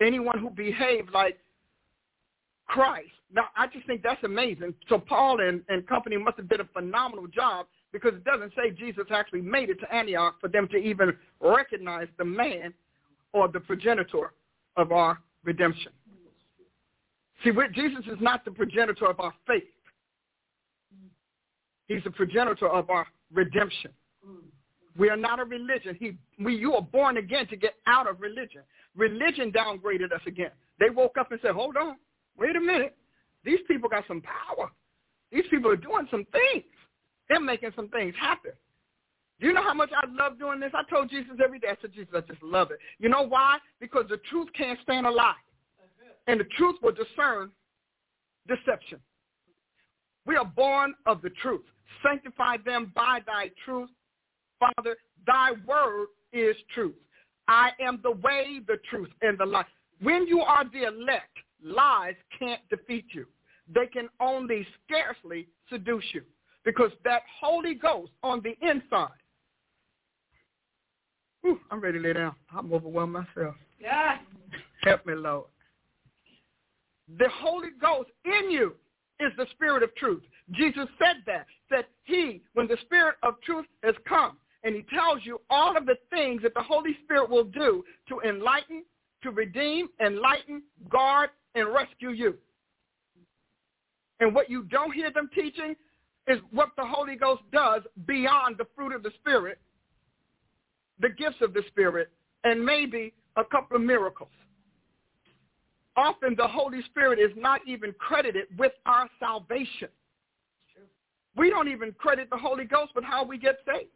Anyone who behaved like Christ. Now, I just think that's amazing. So Paul and company must have did a phenomenal job, because it doesn't say Jesus actually made it to Antioch for them to even recognize the man or the progenitor of our redemption. See, Jesus is not the progenitor of our faith. He's the progenitor of our redemption. We are not a religion. You are born again to get out of religion. Religion downgraded us again. They woke up and said, hold on, wait a minute. These people got some power. These people are doing some things. They're making some things happen. Do you know how much I love doing this? I told Jesus every day, I said, Jesus, I just love it. You know why? Because the truth can't stand a lie. And the truth will discern deception. We are born of the truth. Sanctify them by thy truth. Father, thy word is truth. I am the way, the truth, and the life. When you are the elect, lies can't defeat you. They can only scarcely seduce you. Because that Holy Ghost on the inside. Whew, I'm ready to lay down. I'm overwhelmed myself. Yeah. Help me, Lord. The Holy Ghost in you is the Spirit of truth. Jesus said that he, when the Spirit of truth has come, and he tells you all of the things that the Holy Spirit will do to enlighten, to redeem, enlighten, guard, and rescue you. And what you don't hear them teaching is what the Holy Ghost does beyond the fruit of the Spirit, the gifts of the Spirit, and maybe a couple of miracles. Often the Holy Spirit is not even credited with our salvation. We don't even credit the Holy Ghost with how we get saved.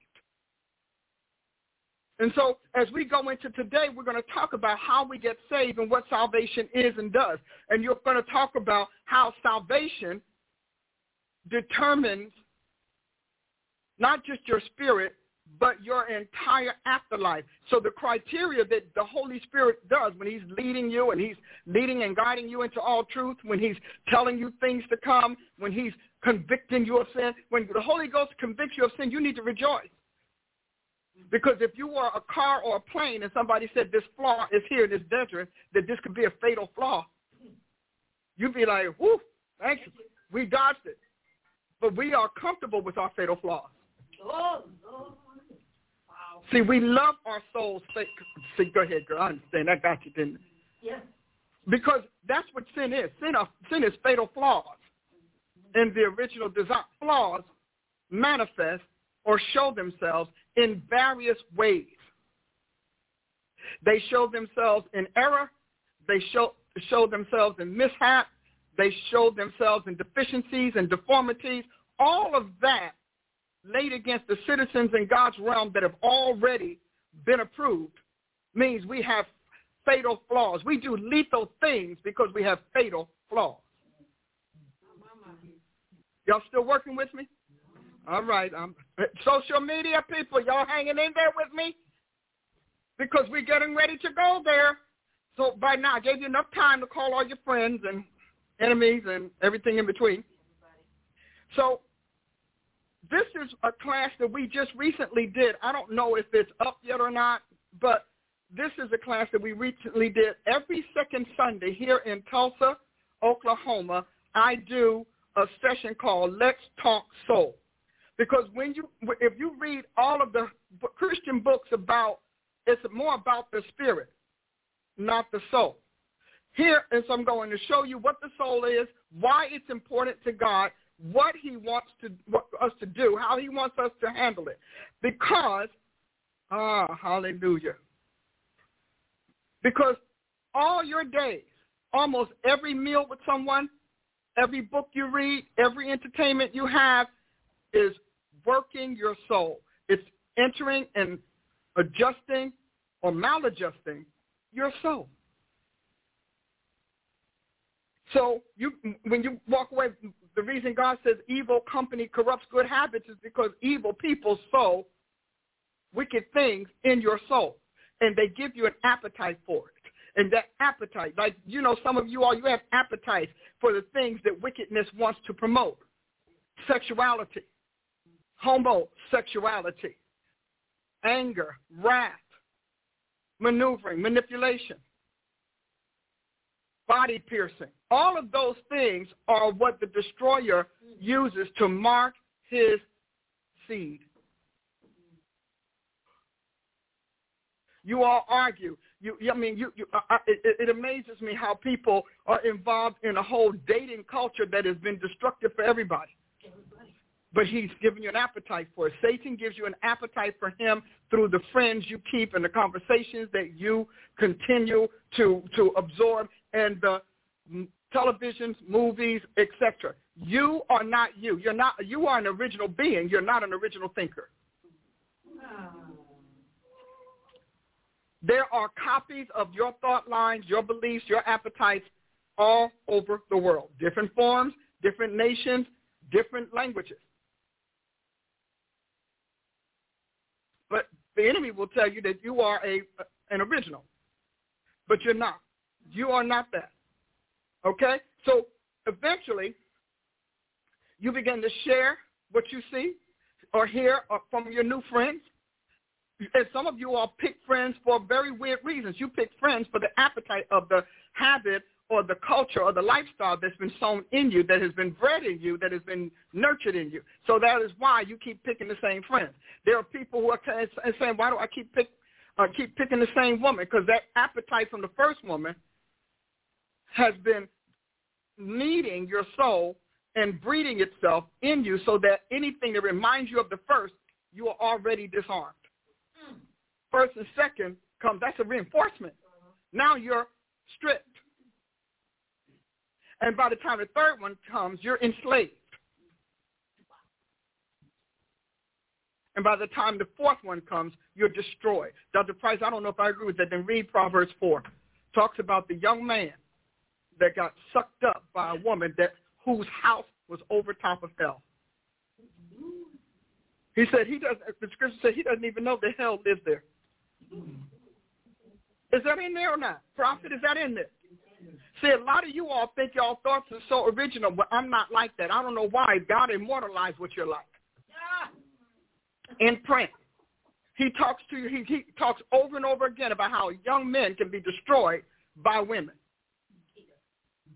And so as we go into today, we're going to talk about how we get saved and what salvation is and does. And you're going to talk about how salvation determines not just your spirit, but your entire afterlife. So the criteria that the Holy Spirit does when he's leading you and he's leading and guiding you into all truth, when he's telling you things to come, when he's convicting you of sin, when the Holy Ghost convicts you of sin, you need to rejoice. Because if you were a car or a plane and somebody said this flaw is here in this desert, that this could be a fatal flaw, you'd be like, whoo, thank you. We dodged it. But we are comfortable with our fatal flaws. Oh, Lord. Wow. See, we love our souls. See, go ahead, girl. I understand. I got you, didn't I? Yes. Because that's what sin is. Sin is fatal flaws in the original design. Flaws manifest or show themselves in various ways. They show themselves in error. They show themselves in mishap. They showed themselves in deficiencies and deformities. All of that laid against the citizens in God's realm that have already been approved means we have fatal flaws. We do lethal things because we have fatal flaws. Y'all still working with me? All right. Social media people, y'all hanging in there with me? Because we're getting ready to go there. So by now, I gave you enough time to call all your friends and enemies and everything in between. So this is a class that we just recently did. I don't know if it's up yet or not, but this is a class that we recently did. Every second Sunday here in Tulsa, Oklahoma, I do a session called Let's Talk Soul. Because if you read all of the Christian books it's more about the spirit, not the soul. Here, and so I'm going to show you what the soul is, why it's important to God, what he wants us to do, how he wants us to handle it. Because, hallelujah. Because all your days, almost every meal with someone, every book you read, every entertainment you have is working your soul. It's entering and adjusting or maladjusting your soul. So when you walk away, the reason God says evil company corrupts good habits is because evil people sow wicked things in your soul, and they give you an appetite for it. And that appetite, like, you know, some of you all, you have appetites for the things that wickedness wants to promote. Sexuality, homosexuality, anger, wrath, maneuvering, manipulation, body piercing. All of those things are what the destroyer uses to mark his seed. You all argue. It amazes me how people are involved in a whole dating culture that has been destructive for everybody. But he's giving you an appetite for it. Satan gives you an appetite for him through the friends you keep and the conversations that you continue to absorb and the televisions, movies, etc. You are not you. You are an original being. You're not an original thinker. There are copies of your thought lines, your beliefs, your appetites all over the world. Different forms, different nations, different languages. But the enemy will tell you that you are an original, but you're not. You are not that. Okay? So eventually, you begin to share what you see or hear from your new friends. And some of you all pick friends for very weird reasons. You pick friends for the appetite of the habit or the culture or the lifestyle that's been sown in you, that has been bred in you, that has been nurtured in you. So that is why you keep picking the same friends. There are people who are saying, why do I keep picking the same woman? Because that appetite from the first woman has been kneading your soul and breeding itself in you so that anything that reminds you of the first, you are already disarmed. First and second comes, that's a reinforcement. Now you're stripped. And by the time the third one comes, you're enslaved. And by the time the fourth one comes, you're destroyed. Dr. Price, I don't know if I agree with that. Then read Proverbs 4. Talks about the young man that got sucked up by a woman whose house was over top of hell. He said the scripture said he doesn't even know that hell lives there. Is that in there or not? Prophet, is that in there? See, a lot of you all think y'all thoughts are so original, but I'm not like that. I don't know why. God immortalized what you're like. In print. He talks to you. He talks over and over again about how young men can be destroyed by women.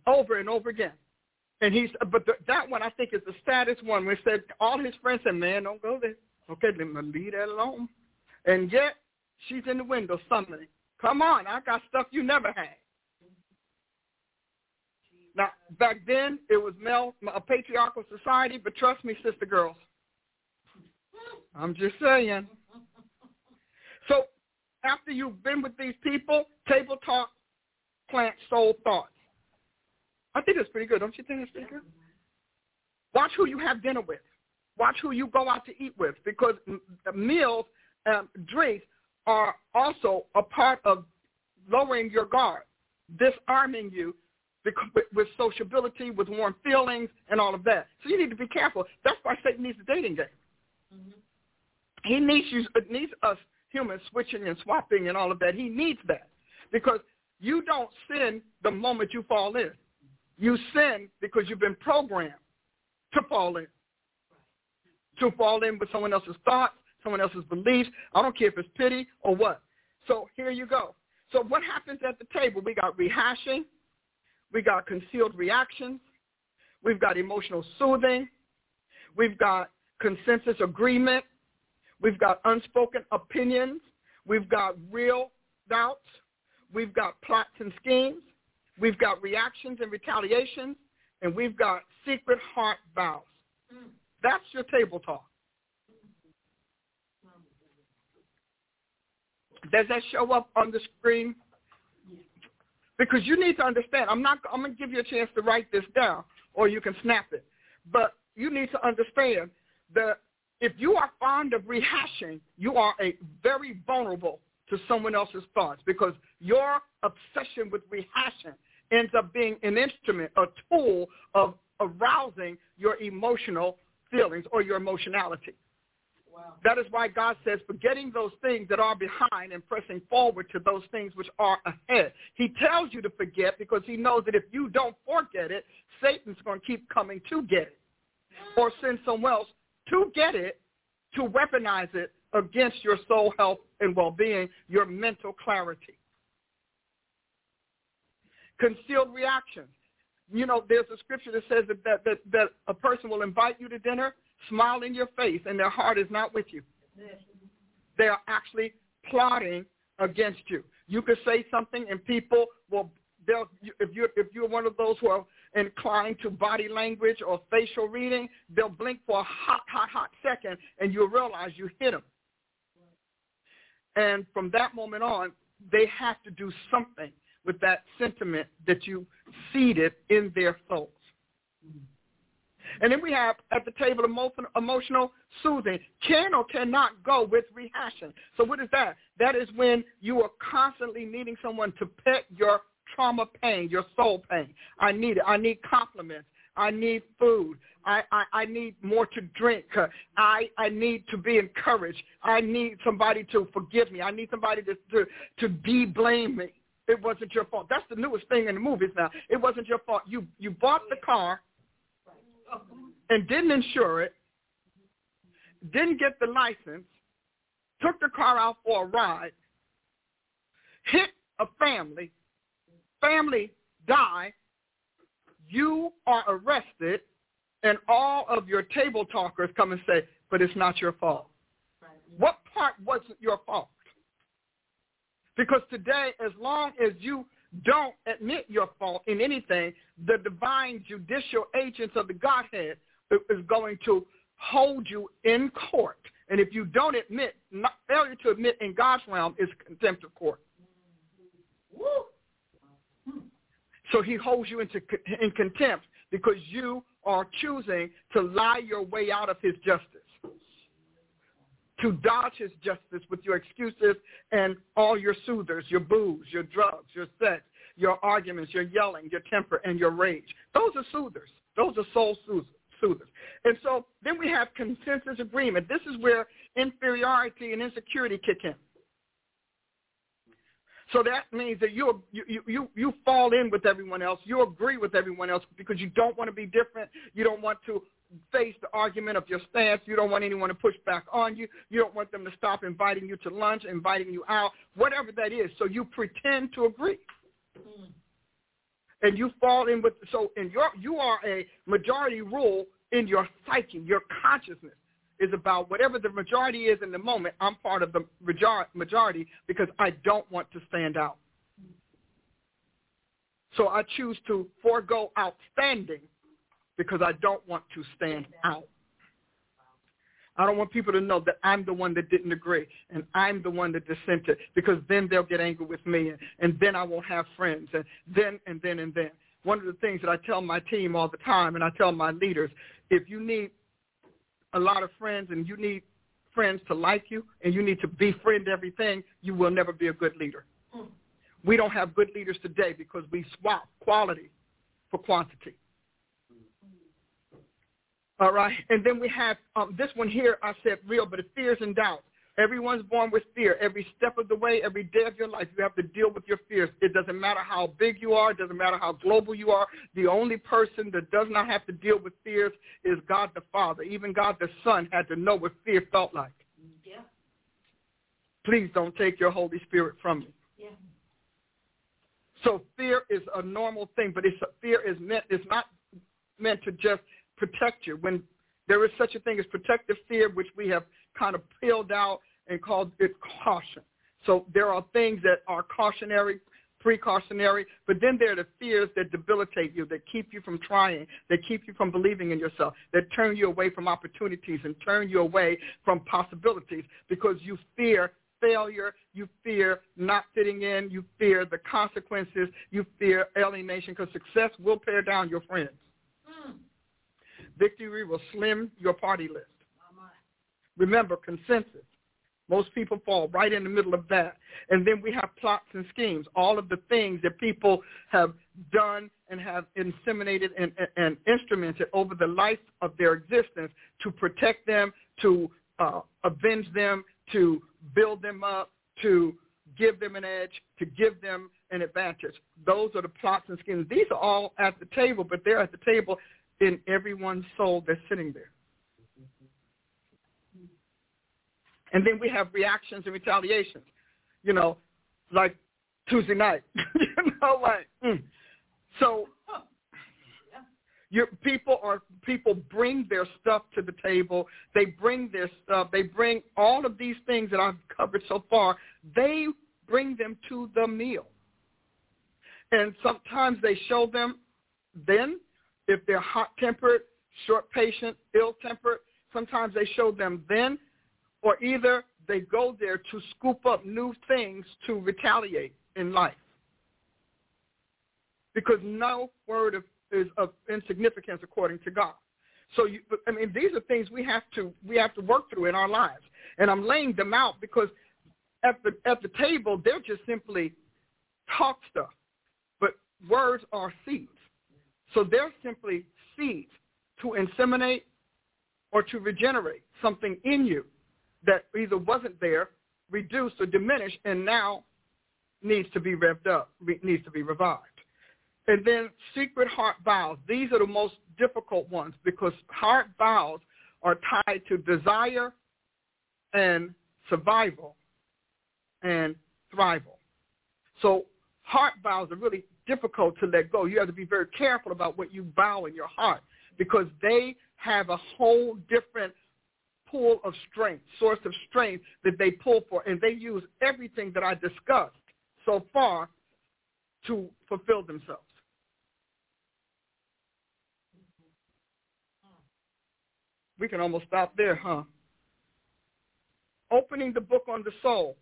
Over and over again. That one I think is the saddest one. We said all his friends said, man, don't go there. Okay, then leave that alone. And yet she's in the window summoning. Come on, I got stuff you never had. Now, back then, it was a patriarchal society, but trust me, sister girls. I'm just saying. So after you've been with these people, table talk, plant soul thoughts. I think that's pretty good. Don't you think that's pretty good? Watch who you have dinner with. Watch who you go out to eat with, because meals, drinks are also a part of lowering your guard, disarming you with sociability, with warm feelings, and all of that. So you need to be careful. That's why Satan needs the dating game. Mm-hmm. He needs us humans switching and swapping and all of that. He needs that, because you don't sin the moment you fall in. You sin because you've been programmed to fall in with someone else's thoughts, someone else's beliefs. I don't care if it's pity or what. So here you go. So what happens at the table? We got rehashing. We got concealed reactions. We've got emotional soothing. We've got consensus agreement. We've got unspoken opinions. We've got real doubts. We've got plots and schemes. We've got reactions and retaliations. And we've got secret heart vows. That's your table talk. Does that show up on the screen? Because you need to understand. I'm going to give you a chance to write this down, or you can snap it. But you need to understand that if you are fond of rehashing, you are very vulnerable to someone else's thoughts, because your obsession with rehashing ends up being an instrument, a tool of arousing your emotional feelings or your emotionality. Wow. That is why God says, forgetting those things that are behind and pressing forward to those things which are ahead. He tells you to forget because he knows that if you don't forget it, Satan's going to keep coming to get it or send someone else to get it, to weaponize it against your soul health and well-being, your mental clarity. Concealed reactions. You know, there's a scripture that says that a person will invite you to dinner, smile in your face, and their heart is not with you. They are actually plotting against you. You could say something, and people will. If you're one of those who are inclined to body language or facial reading, they'll blink for a hot second, and you'll realize you hit them. And from that moment on, they have to do something with that sentiment that you seeded in their souls. And then we have at the table emotional soothing. Can or cannot go with rehashing. So what is that? That is when you are constantly needing someone to pet your trauma pain, your soul pain. I need it. I need compliments. I need food. I need more to drink. I need to be encouraged. I need somebody to forgive me. I need somebody to de-blame me. It wasn't your fault. That's the newest thing in the movies now. It wasn't your fault. You bought the car and didn't insure it, didn't get the license, took the car out for a ride, hit a family die, you are arrested, and all of your table talkers come and say, but it's not your fault. Right. What part wasn't your fault? Because today, as long as you don't admit your fault in anything, the divine judicial agents of the Godhead is going to hold you in court. And if you don't admit, failure to admit in God's realm is contempt of court. Woo! So he holds you in contempt because you are choosing to lie your way out of his justice, to dodge his justice with your excuses and all your soothers, your booze, your drugs, your sex, your arguments, your yelling, your temper, and your rage. Those are soothers. Those are soul soothers. And so then we have consensus agreement. This is where inferiority and insecurity kick in. So that means that you fall in with everyone else. You agree with everyone else because you don't want to be different. You don't want to face the argument of your stance. You don't want anyone to push back on you. You don't want them to stop inviting you to lunch, inviting you out, whatever that is. So you pretend to agree. And you fall in with – so you are a majority rule in your psyche, your consciousness. Is about whatever the majority is in the moment, I'm part of the majority because I don't want to stand out. So I choose to forego outstanding because I don't want to stand out. I don't want people to know that I'm the one that didn't agree and I'm the one that dissented, because then they'll get angry with me and then I won't have friends and then. One of the things that I tell my team all the time, and I tell my leaders, if you need a lot of friends and you need friends to like you and you need to befriend everything, you will never be a good leader. Mm. We don't have good leaders today because we swap quality for quantity. All right. And then we have this one here. I said real, but it fears and doubts. Everyone's born with fear. Every step of the way, every day of your life, you have to deal with your fears. It doesn't matter how big you are. It doesn't matter how global you are. The only person that does not have to deal with fears is God the Father. Even God the Son had to know what fear felt like. Yeah. Please don't take your Holy Spirit from me. Yeah. So fear is a normal thing, but it's not meant to just protect you. When there is such a thing as protective fear, which we have kind of peeled out and called it caution. So there are things that are cautionary, precautionary, but then there are the fears that debilitate you, that keep you from trying, that keep you from believing in yourself, that turn you away from opportunities and turn you away from possibilities because you fear failure, you fear not fitting in, you fear the consequences, you fear alienation because success will pare down your friends. Mm. Victory will slim your party list. Mama. Remember, consensus. Most people fall right in the middle of that. And then we have plots and schemes, all of the things that people have done and have inseminated and instrumented over the life of their existence to protect them, to avenge them, to build them up, to give them an edge, to give them an advantage. Those are the plots and schemes. These are all at the table, but they're at the table in everyone's soul that's sitting there. And then we have reactions and retaliations, you know, like Tuesday night. You know, like, So people bring their stuff to the table. They bring their stuff. They bring all of these things that I've covered so far. They bring them to the meal. And sometimes they show them then. If they're hot-tempered, short-patient, ill-tempered, sometimes they show them then, or either they go there to scoop up new things to retaliate in life. Because no word is of insignificance according to God. So, these are things we have to work through in our lives. And I'm laying them out because at the table, they're just simply talk stuff. But words are seeds. So they're simply seeds to inseminate or to regenerate something in you that either wasn't there, reduced or diminished, and now needs to be revved up, needs to be revived. And then secret heart vows. These are the most difficult ones because heart vows are tied to desire and survival and thrival. So heart vows are really difficult to let go. You have to be very careful about what you vow in your heart because they have a whole different pool of strength, source of strength that they pull for, and they use everything that I discussed so far to fulfill themselves. We can almost stop there, huh? Opening the book on the soul.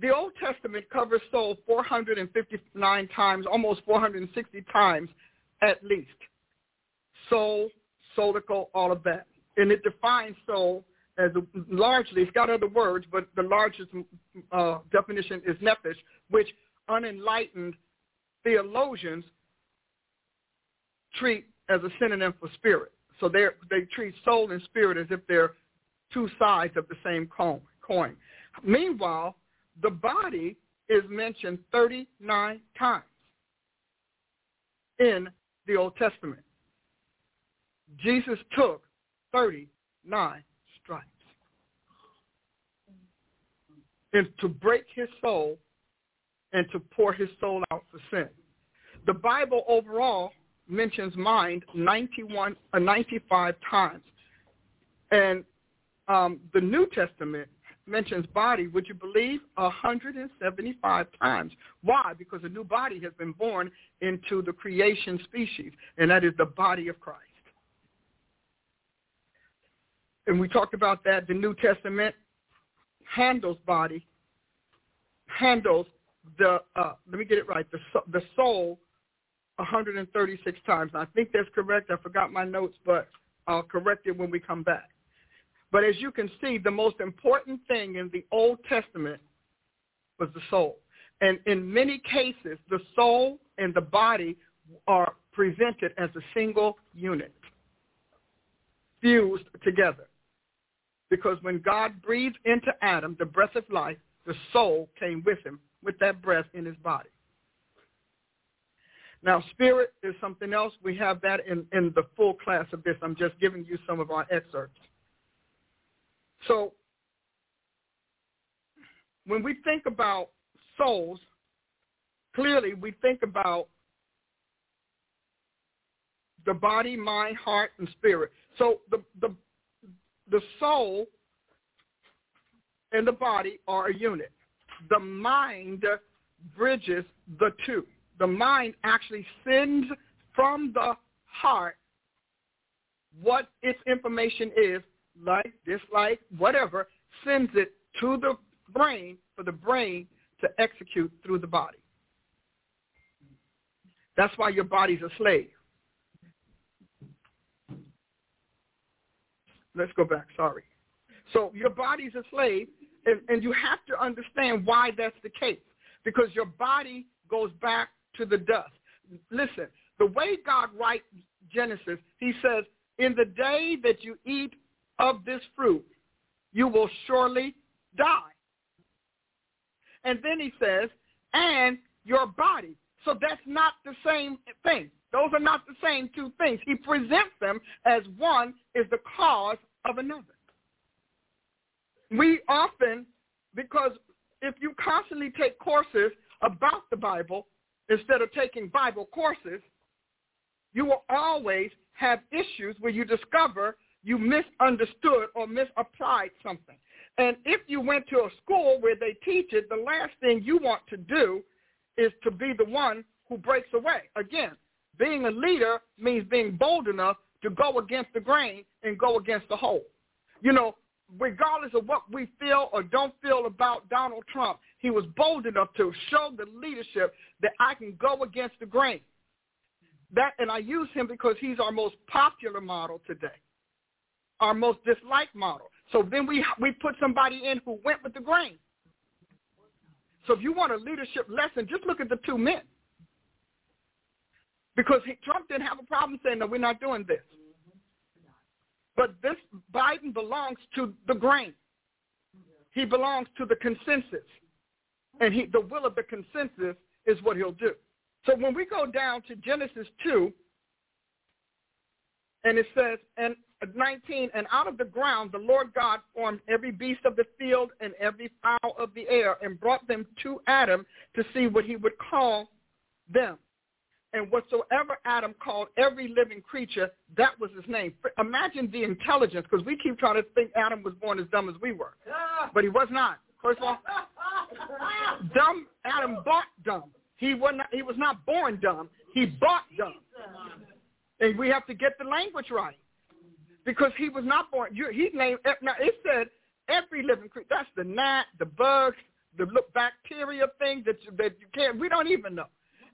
The Old Testament covers soul 459 times, almost 460 times at least. Soul, solical, all of that. And it defines soul as largely, it's got other words, but the largest definition is nephesh, which unenlightened theologians treat as a synonym for spirit. So they treat soul and spirit as if they're two sides of the same coin. Meanwhile, the body is mentioned 39 times in the Old Testament. Jesus took 39 stripes and to break his soul and to pour his soul out for sin. The Bible overall mentions mind 95 times. And the New Testament mentions body, would you believe, 175 times. Why? Because a new body has been born into the creation species, and that is the body of Christ. And we talked about that. The New Testament handles the soul 136 times. Now, I think that's correct. I forgot my notes, but I'll correct it when we come back. But as you can see, the most important thing in the Old Testament was the soul. And in many cases, the soul and the body are presented as a single unit, fused together. Because when God breathed into Adam the breath of life, the soul came with him, with that breath in his body. Now, spirit is something else. We have that in the full class of this. I'm just giving you some of our excerpts. So when we think about souls, clearly we think about the body, mind, heart, and spirit. So the soul and the body are a unit. The mind bridges the two. The mind actually sends from the heart what its information is, like, dislike, whatever, sends it to the brain for the brain to execute through the body. That's why your body's a slave. Let's go back, sorry. So your body's a slave, and you have to understand why that's the case, because your body goes back to the dust. Listen, the way God writes Genesis, he says, in the day that you eat of this fruit, you will surely die. And then he says, and your body. So that's not the same thing. Those are not the same two things. He presents them as one is the cause of another. We often, because if you constantly take courses about the Bible instead of taking Bible courses, you will always have issues where you discover you misunderstood or misapplied something. And if you went to a school where they teach it, the last thing you want to do is to be the one who breaks away. Again, being a leader means being bold enough to go against the grain and go against the whole. You know, regardless of what we feel or don't feel about Donald Trump, he was bold enough to show the leadership that I can go against the grain. That, and I use him because he's our most popular model today, our most disliked model. So then we put somebody in who went with the grain. So if you want a leadership lesson, just look at the two men. Because Trump didn't have a problem saying, no, we're not doing this. But this Biden belongs to the grain. He belongs to the consensus. And the will of the consensus is what he'll do. So when we go down to Genesis 2, and it says, and 19, and out of the ground the Lord God formed every beast of the field and every fowl of the air and brought them to Adam to see what he would call them. And whatsoever Adam called every living creature, that was his name. Imagine the intelligence, because we keep trying to think Adam was born as dumb as we were. But he was not. First of all, dumb, Adam bought dumb. He was not born dumb. He bought dumb. And we have to get the language right, because he was not born. He's named, now it said every living creature. That's the gnat, the bugs, the bacteria thing that you can't, we don't even know.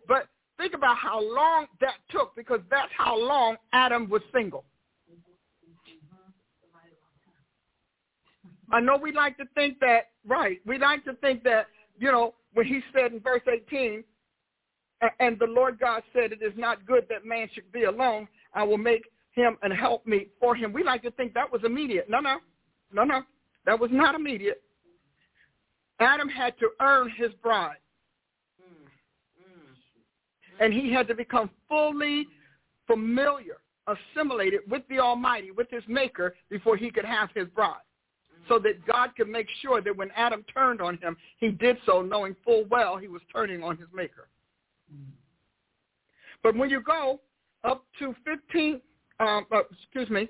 But think about how long that took, because that's how long Adam was single. I know we like to think that, right, we like to think that, you know, when he said in verse 18, and the Lord God said, it is not good that man should be alone. I will make him and help me for him. We like to think that was immediate. No. That was not immediate. Adam had to earn his bride. And he had to become fully familiar, assimilated with the Almighty, with his maker, before he could have his bride, so that God could make sure that when Adam turned on him, he did so knowing full well he was turning on his maker. But when you go up to 15, I want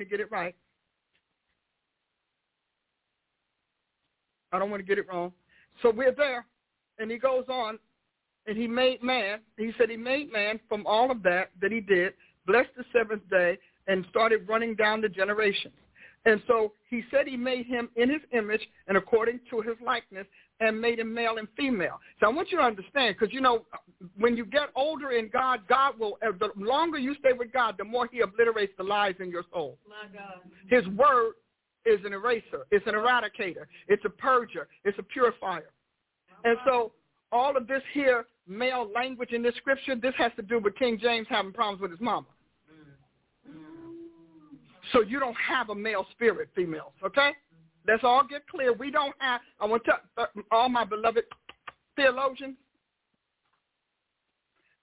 to get it right. I don't want to get it wrong. So we're there, and he goes on, and he made man. He said he made man from all of that he did, blessed the seventh day, and started running down the generations. And so he said he made him in his image and according to his likeness, and made him male and female. So I want you to understand, because, you know, when you get older in God, God will, the longer you stay with God, the more he obliterates the lies in your soul. My God. His word is an eraser. It's an eradicator. It's a purger. It's a purifier. And so all of this here, male language in this scripture, this has to do with King James having problems with his mama. So you don't have a male spirit, females, okay? Let's all get clear. We don't have, I want to tell all my beloved theologians,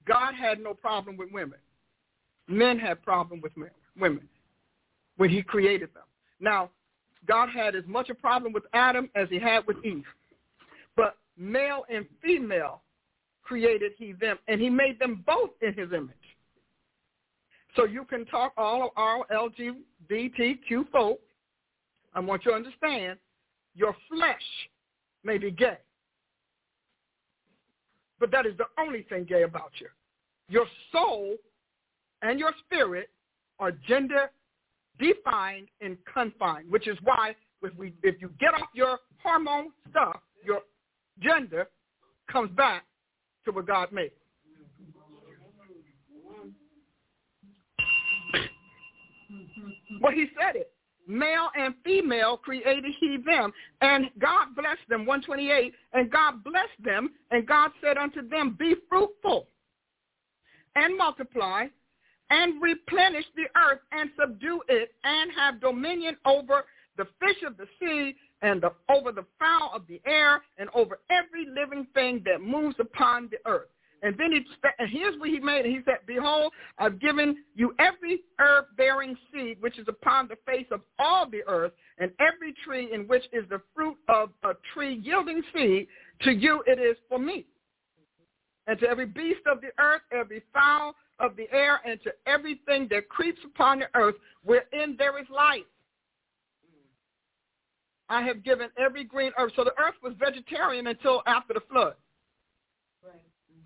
God had no problem with women. Men had problem with women when he created them. Now, God had as much a problem with Adam as he had with Eve. But male and female created he them, and he made them both in his image. So you can talk all of our LGBTQ folk. I want you to understand, your flesh may be gay. But that is the only thing gay about you. Your soul and your spirit are gender defined and confined, which is why if you get off your hormone stuff, your gender comes back to what God made. Well, he said it. Male and female created he them, and God blessed them, 128, and God blessed them, and God said unto them, be fruitful and multiply and replenish the earth and subdue it and have dominion over the fish of the sea and over the fowl of the air and over every living thing that moves upon the earth. And then here's what he made. He said, behold, I've given you every herb-bearing seed which is upon the face of all the earth, and every tree in which is the fruit of a tree yielding seed, to you it is for meat. And to every beast of the earth, every fowl of the air, and to everything that creeps upon the earth, wherein there is life, I have given every green herb. So the earth was vegetarian until after the flood. Right.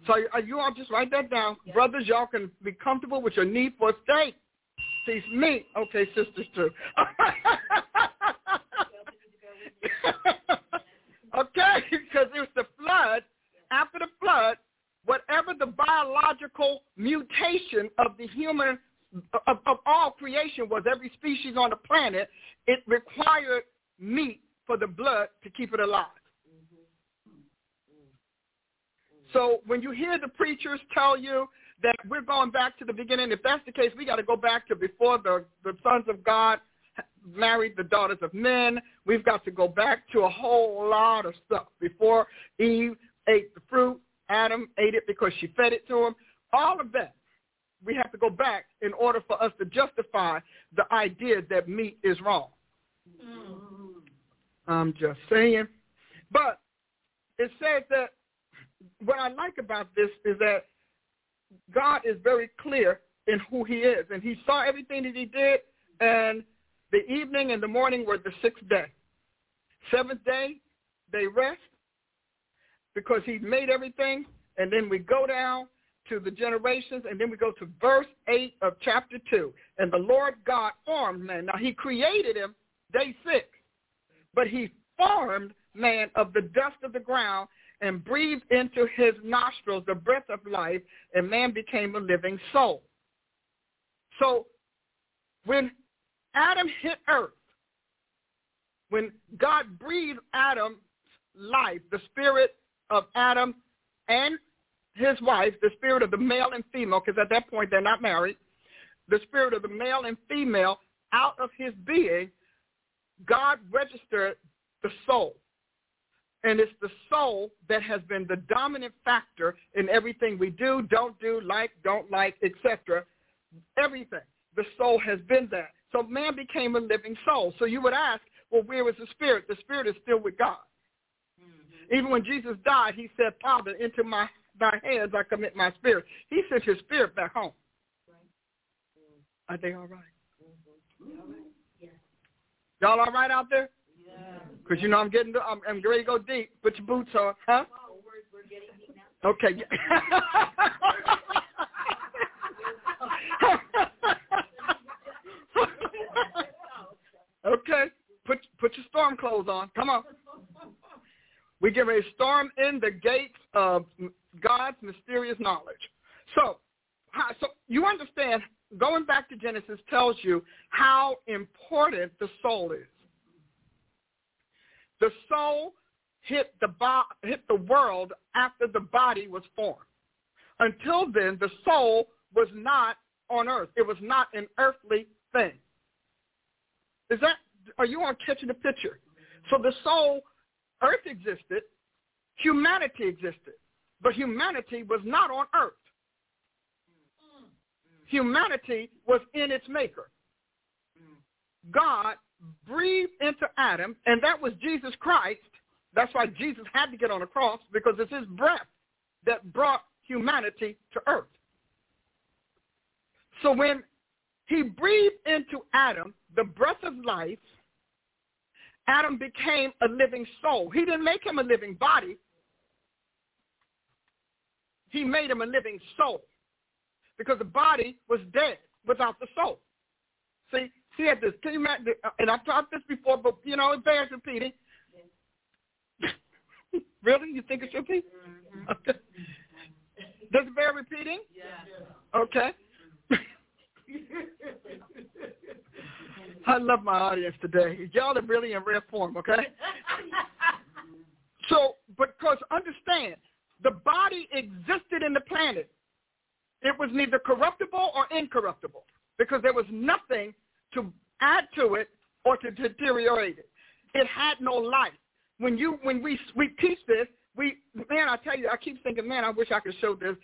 So you all just write that down. Yes. Brothers, y'all can be comfortable with your need for steak. Cease meat. Okay, sisters too. Okay, because it was the flood. After the flood, whatever the biological mutation of the human, of all creation was, every species on the planet, it required meat for the blood to keep it alive. So when you hear the preachers tell you that we're going back to the beginning, if that's the case, we got to go back to before the sons of God married the daughters of men. We've got to go back to a whole lot of stuff. Before Eve ate the fruit, Adam ate it because she fed it to him. All of that, we have to go back in order for us to justify the idea that meat is wrong. I'm just saying. But it says that, what I like about this is that God is very clear in who he is. And he saw everything that he did, and the evening and the morning were the sixth day. Seventh day, they rest because he made everything. And then we go down to the generations, and then we go to verse 8 of chapter 2. And the Lord God formed man. Now, he created him day 6, but he formed man of the dust of the ground and breathed into his nostrils the breath of life, and man became a living soul. So when Adam hit earth, when God breathed Adam's life, the spirit of Adam and his wife, the spirit of the male and female, because at that point they're not married, the spirit of the male and female out of his being, God registered the soul. And it's the soul that has been the dominant factor in everything we do, don't do, like, don't like, etc. Everything. The soul has been that. So man became a living soul. So you would ask, well, where was the spirit? The spirit is still with God. Mm-hmm. Even when Jesus died, he said, Father, into thy hands I commit my spirit. He sent his spirit back home. Right. Are they all right? Mm-hmm. All right. Yeah. Y'all all right out there? Yeah. Because, you know, I'm ready to go deep. Put your boots on, huh? Oh, we're getting deep now. Okay. Okay. Put your storm clothes on. Come on. We're getting ready to storm in the gates of God's mysterious knowledge. So you understand, going back to Genesis tells you how important the soul is. The soul hit the world after the body was formed. Until then, the soul was not on earth. It was not an earthly thing. Are you all catching the picture? So the soul, earth existed, humanity existed, but humanity was not on earth. Humanity was in its maker. God breathed into Adam, and that was Jesus Christ. That's why Jesus had to get on the cross, because it's his breath that brought humanity to earth. So when he breathed into Adam the breath of life, Adam became a living soul. He didn't make him a living body. He made him a living soul, because the body was dead without the soul. See, he had this, and I've taught this before, but, you know, it bears repeating. Yes. Really? You think it should be? Mm-hmm. Okay. Does it bear repeating? Yeah. Okay. I love my audience today. Y'all are really in rare form, okay? So, because understand, the body existed in the planet. It was neither corruptible or incorruptible, because there was nothing to add to it or to deteriorate it. It had no life. When we teach this, I tell you, I keep thinking, man, I wish I could show this,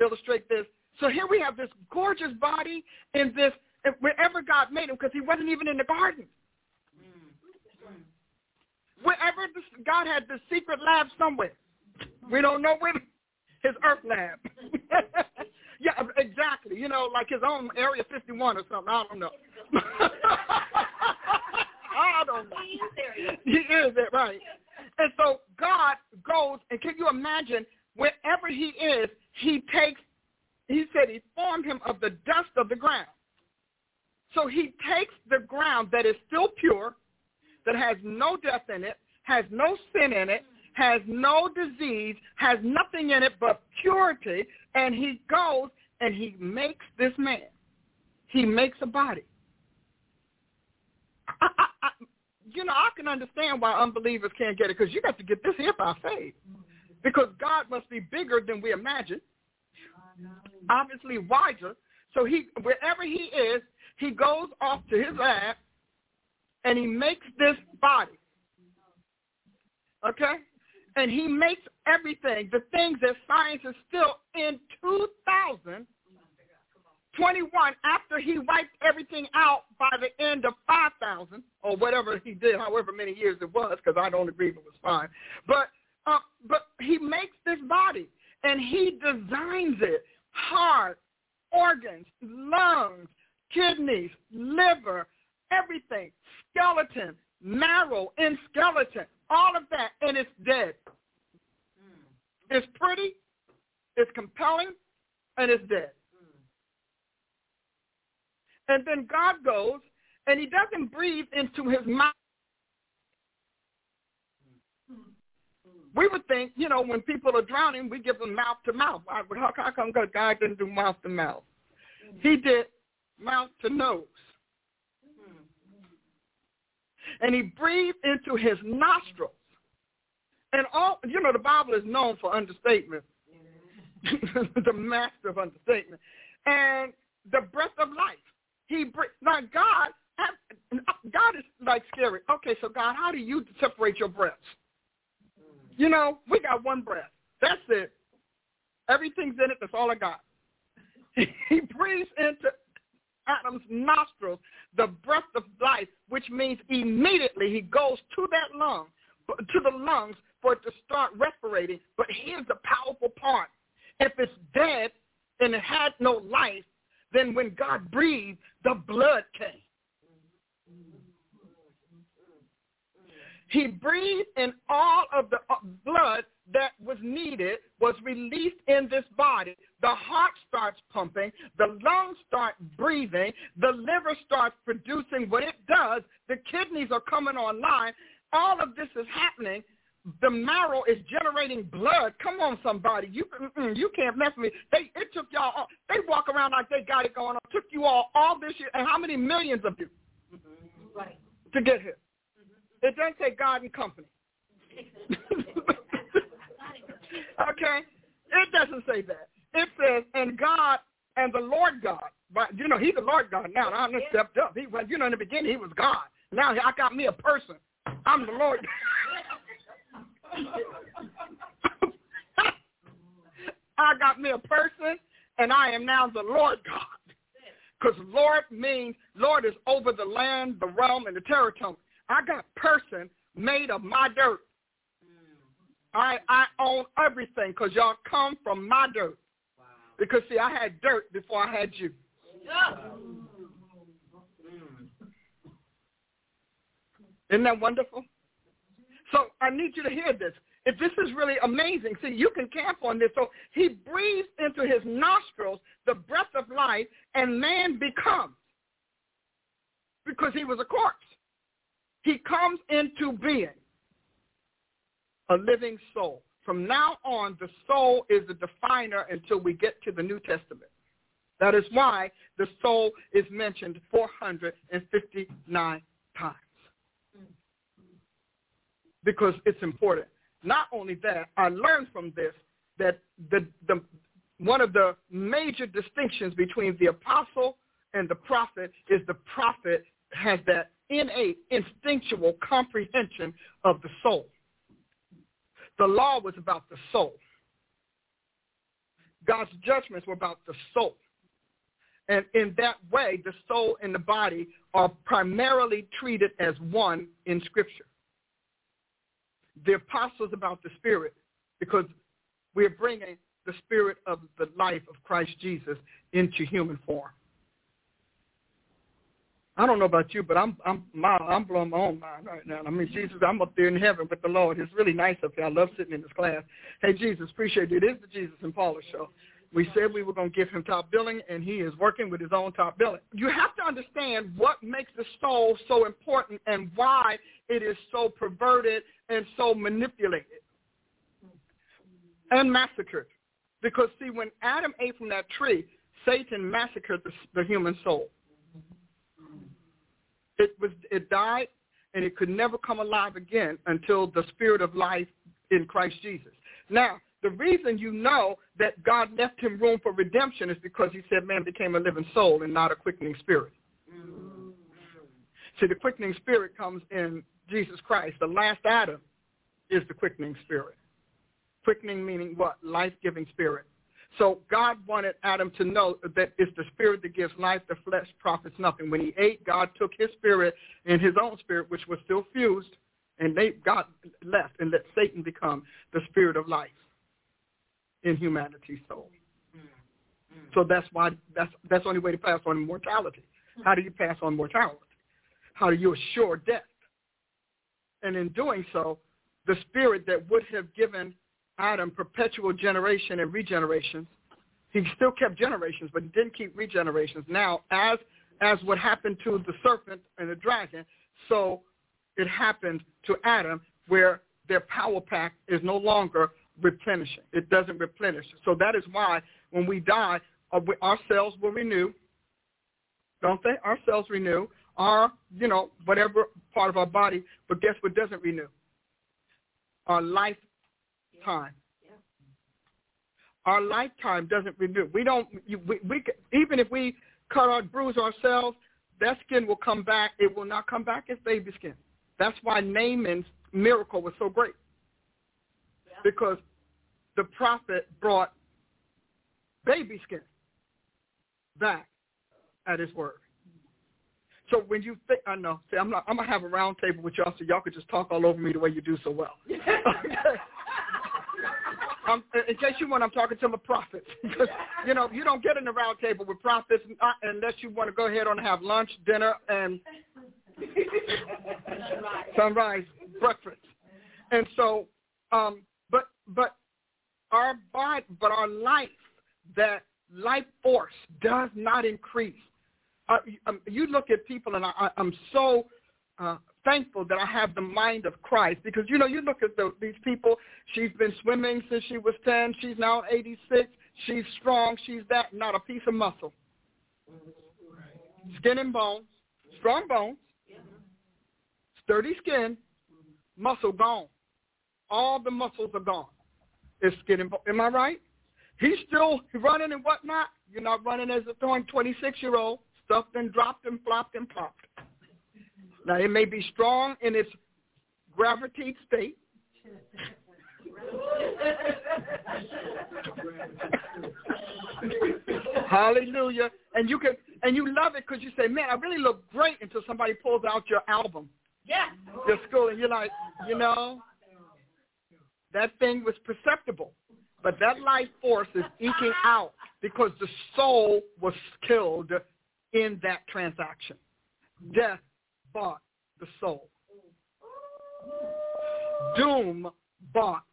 illustrate this. So here we have this gorgeous body in this, wherever God made him, because he wasn't even in the garden. Wherever God had the secret lab somewhere. We don't know where. His earth lab. Yeah, exactly. You know, like his own Area 51 or something. I don't know. I don't know. He is there. He is there, right. And so God goes, and can you imagine, wherever he is, he said he formed him of the dust of the ground. So he takes the ground that is still pure, that has no death in it, has no sin in it, has no disease, has nothing in it but purity, and he goes and he makes this man. He makes a body. I can understand why unbelievers can't get it, because you got to get this here by faith, because God must be bigger than we imagine, obviously wiser. So he, wherever he is, he goes off to his lab and he makes this body, okay? And he makes everything, the things that science is still in 2021, after he wiped everything out by the end of 5,000 or whatever he did, however many years it was, because I don't agree if it was 5. But he makes this body, and he designs it: heart, organs, lungs, kidneys, liver, everything, skeleton, marrow in skeleton, all of that, and it's dead. It's pretty, it's compelling, and it's dead. And then God goes, and he doesn't breathe into his mouth. We would think, when people are drowning, we give them mouth to mouth. How come God didn't do mouth to mouth? He did mouth to nose. And he breathed into his nostrils. And all, the Bible is known for understatement, the master of understatement, and the breath of life. God is like scary. Okay, so God, how do you separate your breaths? We got one breath. That's it. Everything's in it. That's all I got. He breathes into Adam's nostrils the breath of life, which means immediately he goes to the lungs for it to start respirating. But here's the powerful part: if it's dead and it had no life, then when God breathed, the blood came. He breathed, and all of the blood that was needed was released in this body. The heart starts pumping, the lungs start breathing, the liver starts producing what it does, the kidneys are coming online, all of this is happening. The marrow is generating blood. Come on, somebody. You can't mess with me. It took y'all all. They walk around like they got it going on. Took you all this year. And how many millions of you right. to get here? Mm-hmm. It doesn't take God and company. Okay? It doesn't say that. It says, and God and the Lord God. But, you know, he's the Lord God now. I just stepped up. He was, you know, in the beginning, he was God. Now I got me a person. I'm the Lord God. I got me a person, and I am now the Lord God. Because Lord means Lord is over the land, the realm, and the territory. I got person made of my dirt. I own everything because y'all come from my dirt. Wow. Because, see, I had dirt before I had you. Wow. Isn't that wonderful? So I need you to hear this. If this is really amazing, see, you can camp on this. So he breathes into his nostrils the breath of life, and man becomes, because he was a corpse. He comes into being, a living soul. From now on, the soul is the definer until we get to the New Testament. That is why the soul is mentioned 459 times. Because it's important. Not only that, I learned from this that the one of the major distinctions between the apostle and the prophet is the prophet has that innate, instinctual comprehension of the soul. The law was about the soul. God's judgments were about the soul. And in that way, the soul and the body are primarily treated as one in Scripture. The apostles about the spirit, because we're bringing the spirit of the life of Christ Jesus into human form. I don't know about you, but I'm blowing my own mind right now. I mean, Jesus, I'm up there in heaven with the Lord. It's really nice up here. I love sitting in this class. Hey, Jesus, appreciate it. It is the Jesus and Paula Show. We said we were going to give him top billing, and he is working with his own top billing. You have to understand what makes the soul so important and why it is so perverted and so manipulated and massacred. Because, see, when Adam ate from that tree, Satan massacred the human soul. It died, and it could never come alive again until the spirit of life in Christ Jesus. Now, the reason you know that God left him room for redemption is because he said man became a living soul and not a quickening spirit. Mm-hmm. See, the quickening spirit comes in Jesus Christ. The last Adam is the quickening spirit. Quickening meaning what? Life-giving spirit. So God wanted Adam to know that it's the spirit that gives life. The flesh profits nothing. When he ate, God took his spirit and his own spirit, which was still fused, and God left and let Satan become the spirit of life in humanity's soul. So that's why that's the only way to pass on mortality. How do you pass on mortality? How do you assure death? And in doing so, the spirit that would have given Adam perpetual generation and regenerations, he still kept generations, but he didn't keep regenerations. Now, as what happened to the serpent and the dragon, so it happened to Adam, where their power pack is no longer replenishing. It doesn't replenish. So that is why when we die, our cells will renew, don't they? Our cells renew, whatever part of our body, but guess what doesn't renew? Our lifetime. Yeah. Our lifetime doesn't renew. Even if we cut or bruise ourselves, that skin will come back. It will not come back as baby skin. That's why Naaman's miracle was so great. Because the prophet brought baby skin back at his word. So when you think, I know, see, I'm going to have a round table with y'all so y'all could just talk all over me the way you do so well. In case you want, I'm talking to the prophets. You know, you don't get in a round table with prophets unless you want to go ahead and have lunch, dinner, and sunrise, breakfast. And so... But our life, that life force does not increase. You look at people, and I'm so thankful that I have the mind of Christ, because, you know, you look at these people. She's been swimming since she was 10. She's now 86. She's strong. She's that, not a piece of muscle. Skin and bones, strong bones, sturdy skin, muscle gone. All the muscles are gone. It's skin and bones. Am I right? He's still running and whatnot. You're not running as a 26-year-old, stuffed and dropped and flopped and popped. Now, it may be strong in its gravity state. Hallelujah. And you love it because you say, man, I really look great, until somebody pulls out your album. Yeah. Your school, and you're like, you know, that thing was perceptible. But that life force is eking out because the soul was killed in that transaction. Death bought the soul. Doom bought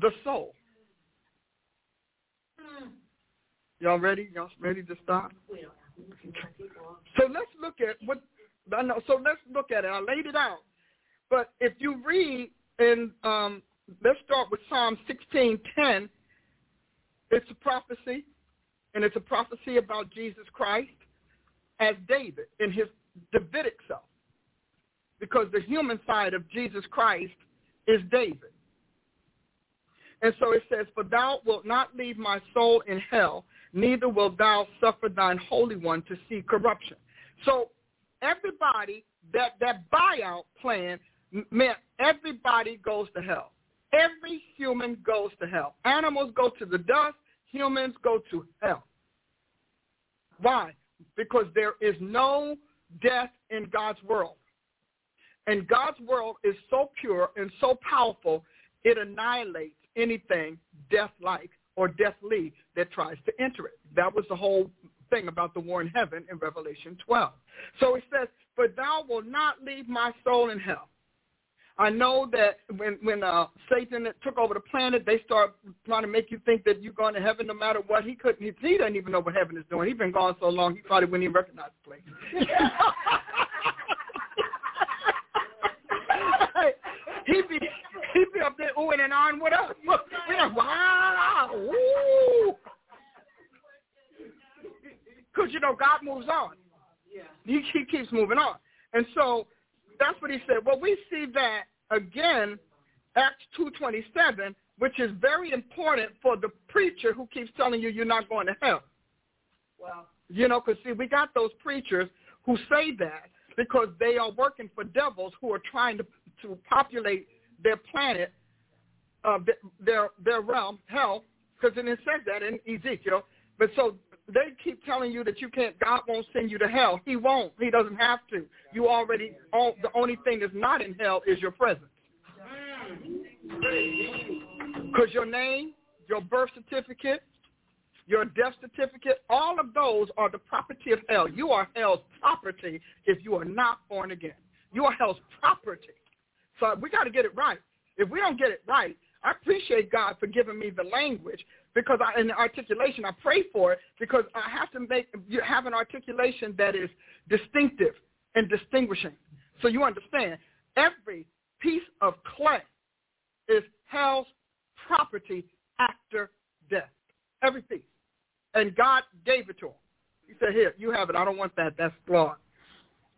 the soul. Y'all ready? Y'all ready to stop? So let's look at what I know. So let's look at it. I laid it out. But if you read, and let's start with Psalm 16:10. It's a prophecy, and it's a prophecy about Jesus Christ as David in his Davidic self, because the human side of Jesus Christ is David. And so it says, "For thou wilt not leave my soul in hell, neither wilt thou suffer thine Holy One to see corruption." So everybody, that buyout plan meant everybody goes to hell. Every human goes to hell. Animals go to the dust. Humans go to hell. Why? Because there is no death in God's world. And God's world is so pure and so powerful, it annihilates anything death-like or deathly that tries to enter it. That was the whole thing about the war in heaven in Revelation 12. So it says, "For thou wilt not leave my soul in hell." I know that when Satan took over the planet, they start trying to make you think that you're going to heaven no matter what. He couldn't. He doesn't even know what heaven is doing. He's been gone so long, he probably wouldn't even recognize the place. He'd be up there oohing and ahhing with us. We're like, wow, woo. Because, you know, God moves on. He keeps moving on. And so that's what he said. Well, we see that again, Acts 2:27, which is very important for the preacher who keeps telling you you're not going to hell. Wow. You know, because, see, we got those preachers who say that because they are working for devils who are trying to populate their planet, their realm, hell, because it says that in Ezekiel. But so they keep telling you that you can't. God won't send you to hell. He won't. He doesn't have to. You already. The only thing that's not in hell is your presence, because your name, your birth certificate, your death certificate, all of those are the property of hell. You are hell's property if you are not born again. You are hell's property. So we got to get it right. If we don't get it right, I appreciate God for giving me the language, because in articulation, I pray for it, because I have to have an articulation that is distinctive and distinguishing. So you understand, every piece of clay is hell's property after death, every piece. And God gave it to him. He said, here, you have it. I don't want that. That's flawed.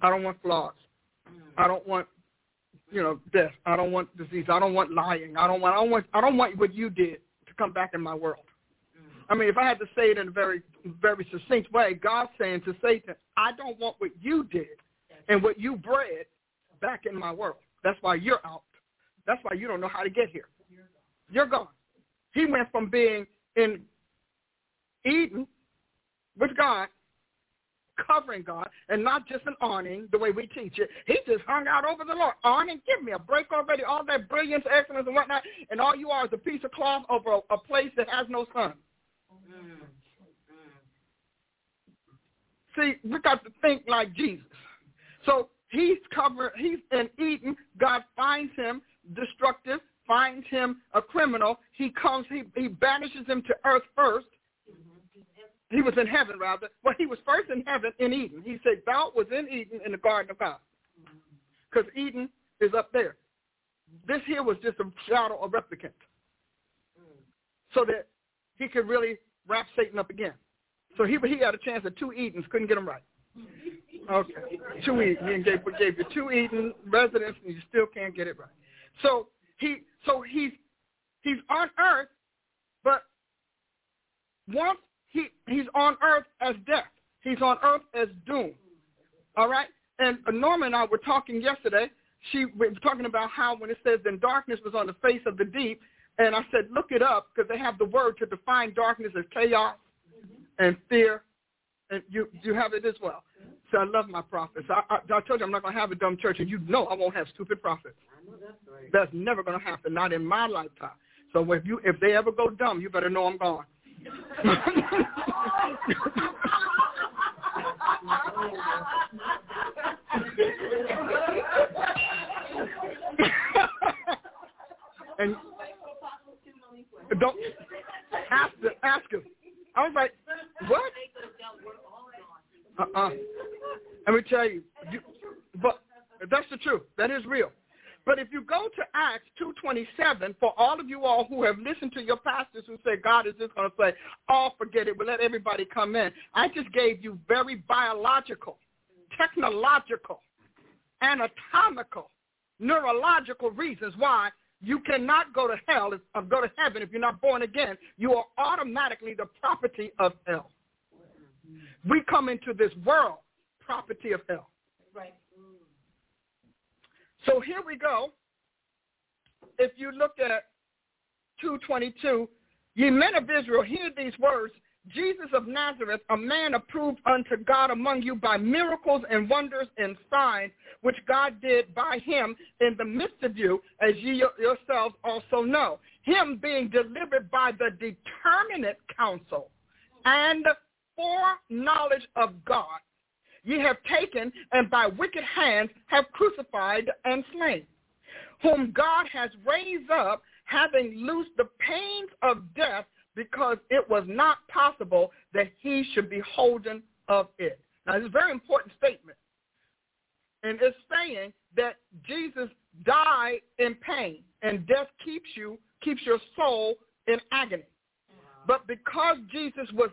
I don't want flaws. I don't want, you know, death. I don't want disease. I don't want lying. I don't want what you did to come back in my world. I mean, if I had to say it in a very, very succinct way, God's saying to Satan, I don't want what you did and what you bred back in my world. That's why you're out. That's why you don't know how to get here. You're gone. He went from being in Eden with God, covering God, and not just an awning the way we teach it. He just hung out over the Lord. Awning, give me a break already, all that brilliance, excellence, and whatnot, and all you are is a piece of cloth over a place that has no sun. See, we got to think like Jesus. So he's in Eden. God finds him destructive, finds him a criminal. He comes, he banishes him to earth first. He was in heaven, rather. Well, he was first in heaven in Eden. He said, thou was in Eden in the Garden of God. Because Eden is up there. This here was just a shadow of replicant, so that he could really wrap Satan up again. So he had a chance at two Edens, couldn't get him right. Okay, two Edens. He gave you two Eden residents, and you still can't get it right. So he's on earth, but once he's on earth as death, he's on earth as doom. All right. And Norma and I were talking yesterday. We were talking about how when it says, "Then darkness was on the face of the deep," and I said, "Look it up," because they have the word to define darkness as chaos and fear. And you have it as well. So I love my prophets. I told you I'm not going to have a dumb church, and you know I won't have stupid prophets. I know that's right. That's never going to happen, not in my lifetime. So if they ever go dumb, you better know I'm gone. And don't ask him. I was like, what? Let me tell you, but that's the truth. That is real. But if you go to Acts 2:27, for all of you all who have listened to your pastors who say God is just going to say, "Oh, forget it, we'll let everybody come in," I just gave you very biological, technological, anatomical, neurological reasons why you cannot go to hell or go to heaven if you're not born again. You are automatically the property of hell. We come into this world property of hell. Right. So here we go. If you look at 2:22, "Ye men of Israel, hear these words. Jesus of Nazareth, a man approved unto God among you by miracles and wonders and signs, which God did by him in the midst of you, as ye yourselves also know. Him being delivered by the determinate counsel and foreknowledge of God, ye have taken, and by wicked hands have crucified and slain, whom God has raised up, having loosed the pains of death, because it was not possible that he should be holden of it." Now, this is a very important statement. And it's saying that Jesus died in pain, and death keeps your soul in agony. Wow. But because Jesus was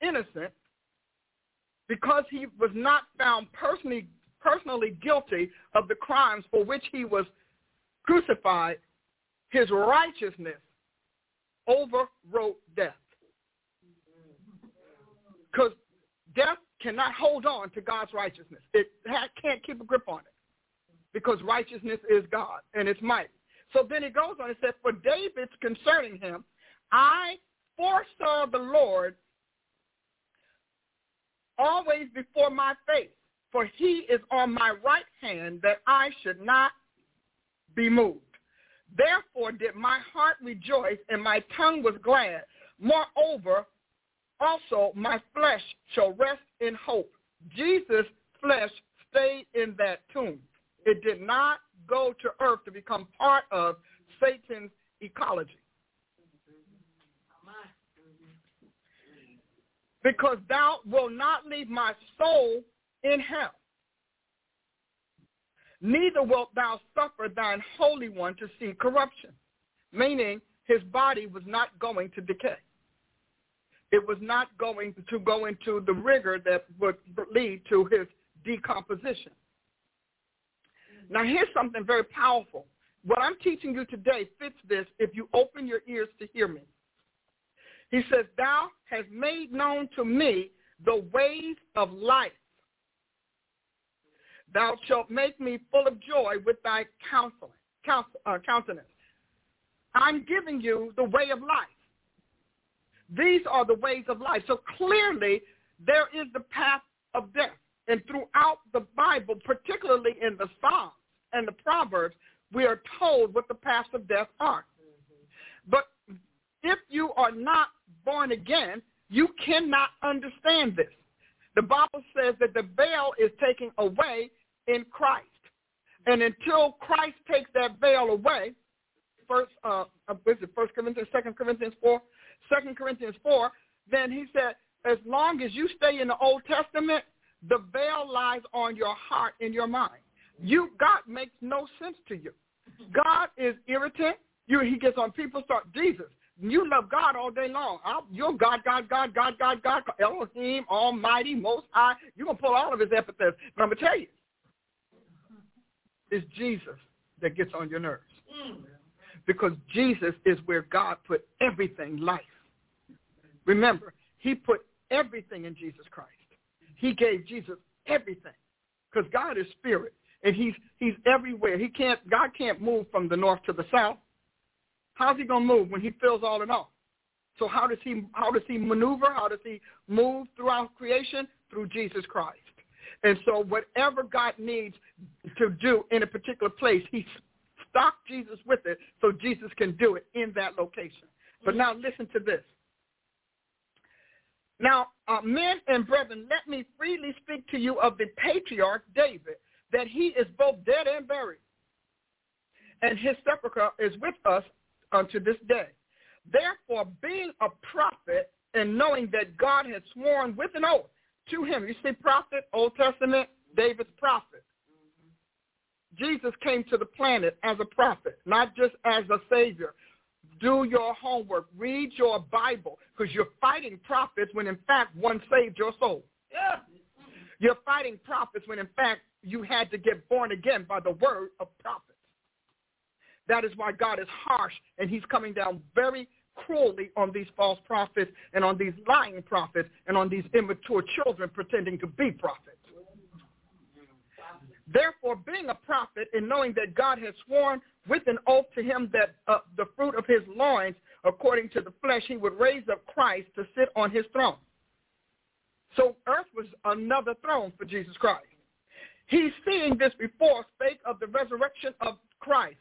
innocent, because he was not found personally guilty of the crimes for which he was crucified, his righteousness overrode death. Because death cannot hold on to God's righteousness. It can't keep a grip on it, because righteousness is God and it's mighty. So then he goes on and says, "For David's concerning him, I foresaw the Lord always before my face, for he is on my right hand, that I should not be moved. Therefore did my heart rejoice, and my tongue was glad. Moreover, also my flesh shall rest in hope." Jesus' flesh stayed in that tomb. It did not go to earth to become part of Satan's ecology. "Because thou wilt not leave my soul in hell, neither wilt thou suffer thine Holy One to see corruption." Meaning his body was not going to decay. It was not going to go into the rigor that would lead to his decomposition. Now here's something very powerful. What I'm teaching you today fits this if you open your ears to hear me. He says, "Thou hast made known to me the ways of life. Thou shalt make me full of joy with thy countenance." I'm giving you the way of life. These are the ways of life. So clearly, there is the path of death. And throughout the Bible, particularly in the Psalms and the Proverbs, we are told what the paths of death are. But if you are not born again, you cannot understand this. The Bible says that the veil is taken away in Christ. And until Christ takes that veil away, 2 Corinthians 4, then he said, as long as you stay in the Old Testament, the veil lies on your heart and your mind. you, God makes no sense to you. God is irritant. He gets on people, start Jesus. You love God all day long. You're God, Elohim, Almighty, Most High. You're going to pull all of his epithets. But I'm going to tell you, it's Jesus that gets on your nerves. Because Jesus is where God put everything life. Remember, he put everything in Jesus Christ. He gave Jesus everything. Because God is spirit, and he's everywhere. God can't move from the north to the south. How's he going to move when he fills all in all? So how does he maneuver? How does he move throughout creation? Through Jesus Christ. And so whatever God needs to do in a particular place, he stocked Jesus with it so Jesus can do it in that location. But now listen to this. Now, men and brethren, let me freely speak to you of the patriarch David, that he is both dead and buried, and his sepulchre is with us unto this day. Therefore, being a prophet and knowing that God had sworn with an oath to him. You see, prophet, Old Testament, David's prophet. Jesus came to the planet as a prophet, not just as a savior. Do your homework. Read your Bible, because you're fighting prophets when, in fact, one saved your soul. Yeah. You're fighting prophets when, in fact, you had to get born again by the word of prophets. That is why God is harsh, and he's coming down very cruelly on these false prophets and on these lying prophets and on these immature children pretending to be prophets. Therefore, being a prophet and knowing that God has sworn with an oath to him that the fruit of his loins, according to the flesh, he would raise up Christ to sit on his throne. So earth was another throne for Jesus Christ. He, seeing this before, spake of the resurrection of Christ.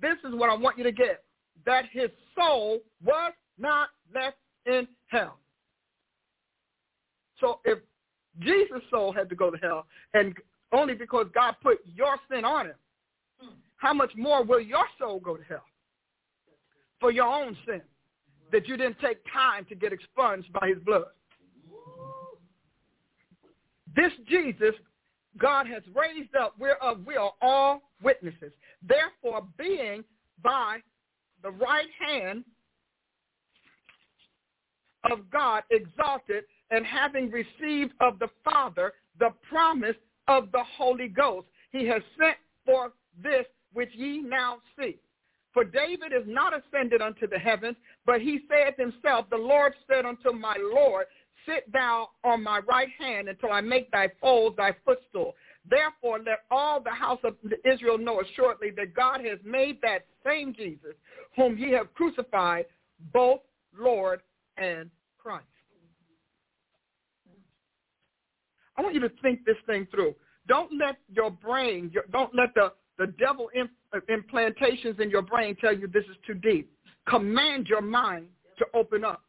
This is what I want you to get, that his soul was not left in hell. So if Jesus' soul had to go to hell, and only because God put your sin on him, how much more will your soul go to hell for your own sin that you didn't take time to get expunged by his blood? This Jesus God has raised up, whereof we are all witnesses. Therefore, being by the right hand of God exalted, and having received of the Father the promise of the Holy Ghost, he has sent forth this which ye now see. For David is not ascended unto the heavens, but he saith himself, the Lord said unto my Lord, sit thou on my right hand until I make thy foes thy footstool. Therefore let all the house of Israel know assuredly that God has made that same Jesus, whom ye have crucified, both Lord and Christ. I want you to think this thing through. Don't let your brain, don't let the devil implantations in your brain tell you this is too deep. Command your mind to open up.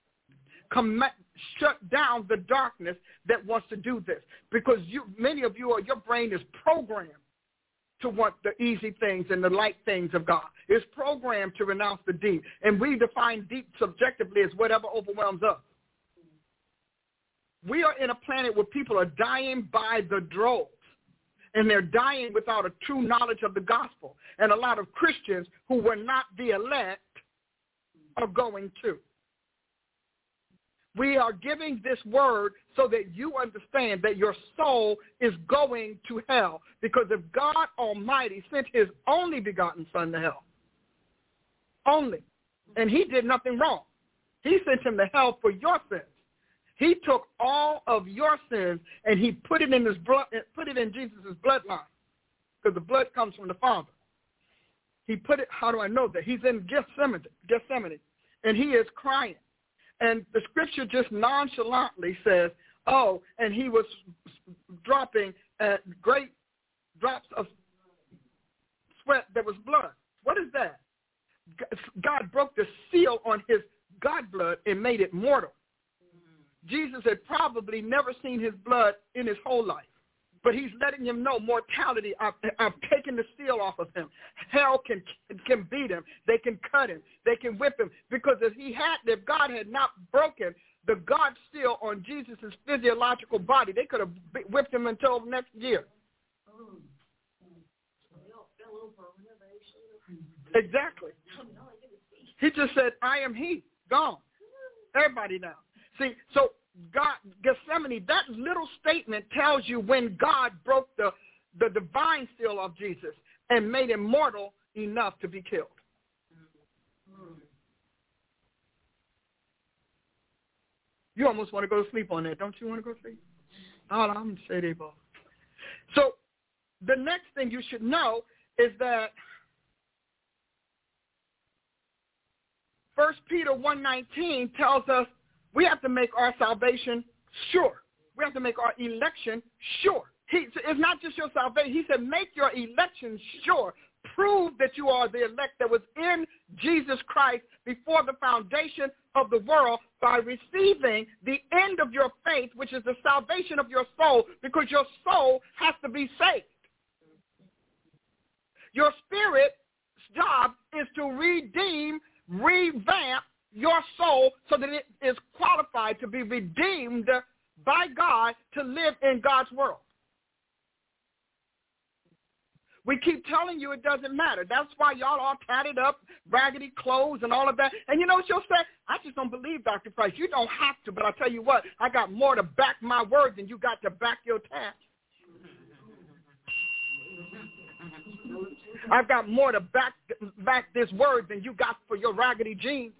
Shut down the darkness that wants to do this, because many of you, or your brain is programmed to want the easy things and the light things of God. It's programmed to renounce the deep, and we define deep subjectively as whatever overwhelms us. We are in a planet where people are dying by the droves, and they're dying without a true knowledge of the gospel, and a lot of Christians who were not the elect are going to. We are giving this word so that you understand that your soul is going to hell, because if God Almighty sent his only begotten son to hell, and he did nothing wrong. He sent him to hell for your sins. He took all of your sins and he put it in his blood, put it in Jesus' bloodline, because the blood comes from the Father. He put it. How do I know that? He's in Gethsemane, and he is crying. And the scripture just nonchalantly says, "Oh, and he was dropping great drops of sweat that was blood." What is that? God broke the seal on his God blood and made it mortal. Jesus had probably never seen his blood in his whole life, but he's letting him know mortality. I've taken the seal off of him. Hell can beat him. They can cut him. They can whip him, because if God had not broken the God seal on Jesus' physiological body, they could have whipped him until next year. Exactly. He just said, I am he. Gone. Everybody now. See, so God, Gethsemane, that little statement tells you when God broke the divine seal of Jesus and made him mortal enough to be killed. You almost want to go to sleep on that. Don't you want to go to sleep? I'm shady ball. So the next thing you should know is that 1 Peter 1:19 tells us we have to make our salvation sure. We have to make our election sure. It's not just your salvation. He said make your election sure. Prove that you are the elect that was in Jesus Christ before the foundation of the world by receiving the end of your faith, which is the salvation of your soul, because your soul has to be saved. Your spirit's job is to redeem, revamp your soul so that it is qualified to be redeemed by God to live in God's world. We keep telling you it doesn't matter. That's why y'all all tatted up, raggedy clothes and all of that. And you know what you'll say? I just don't believe, Dr. Price. You don't have to, but I tell you what, I got more to back my word than you got to back your tat. I've got more to back this word than you got for your raggedy jeans,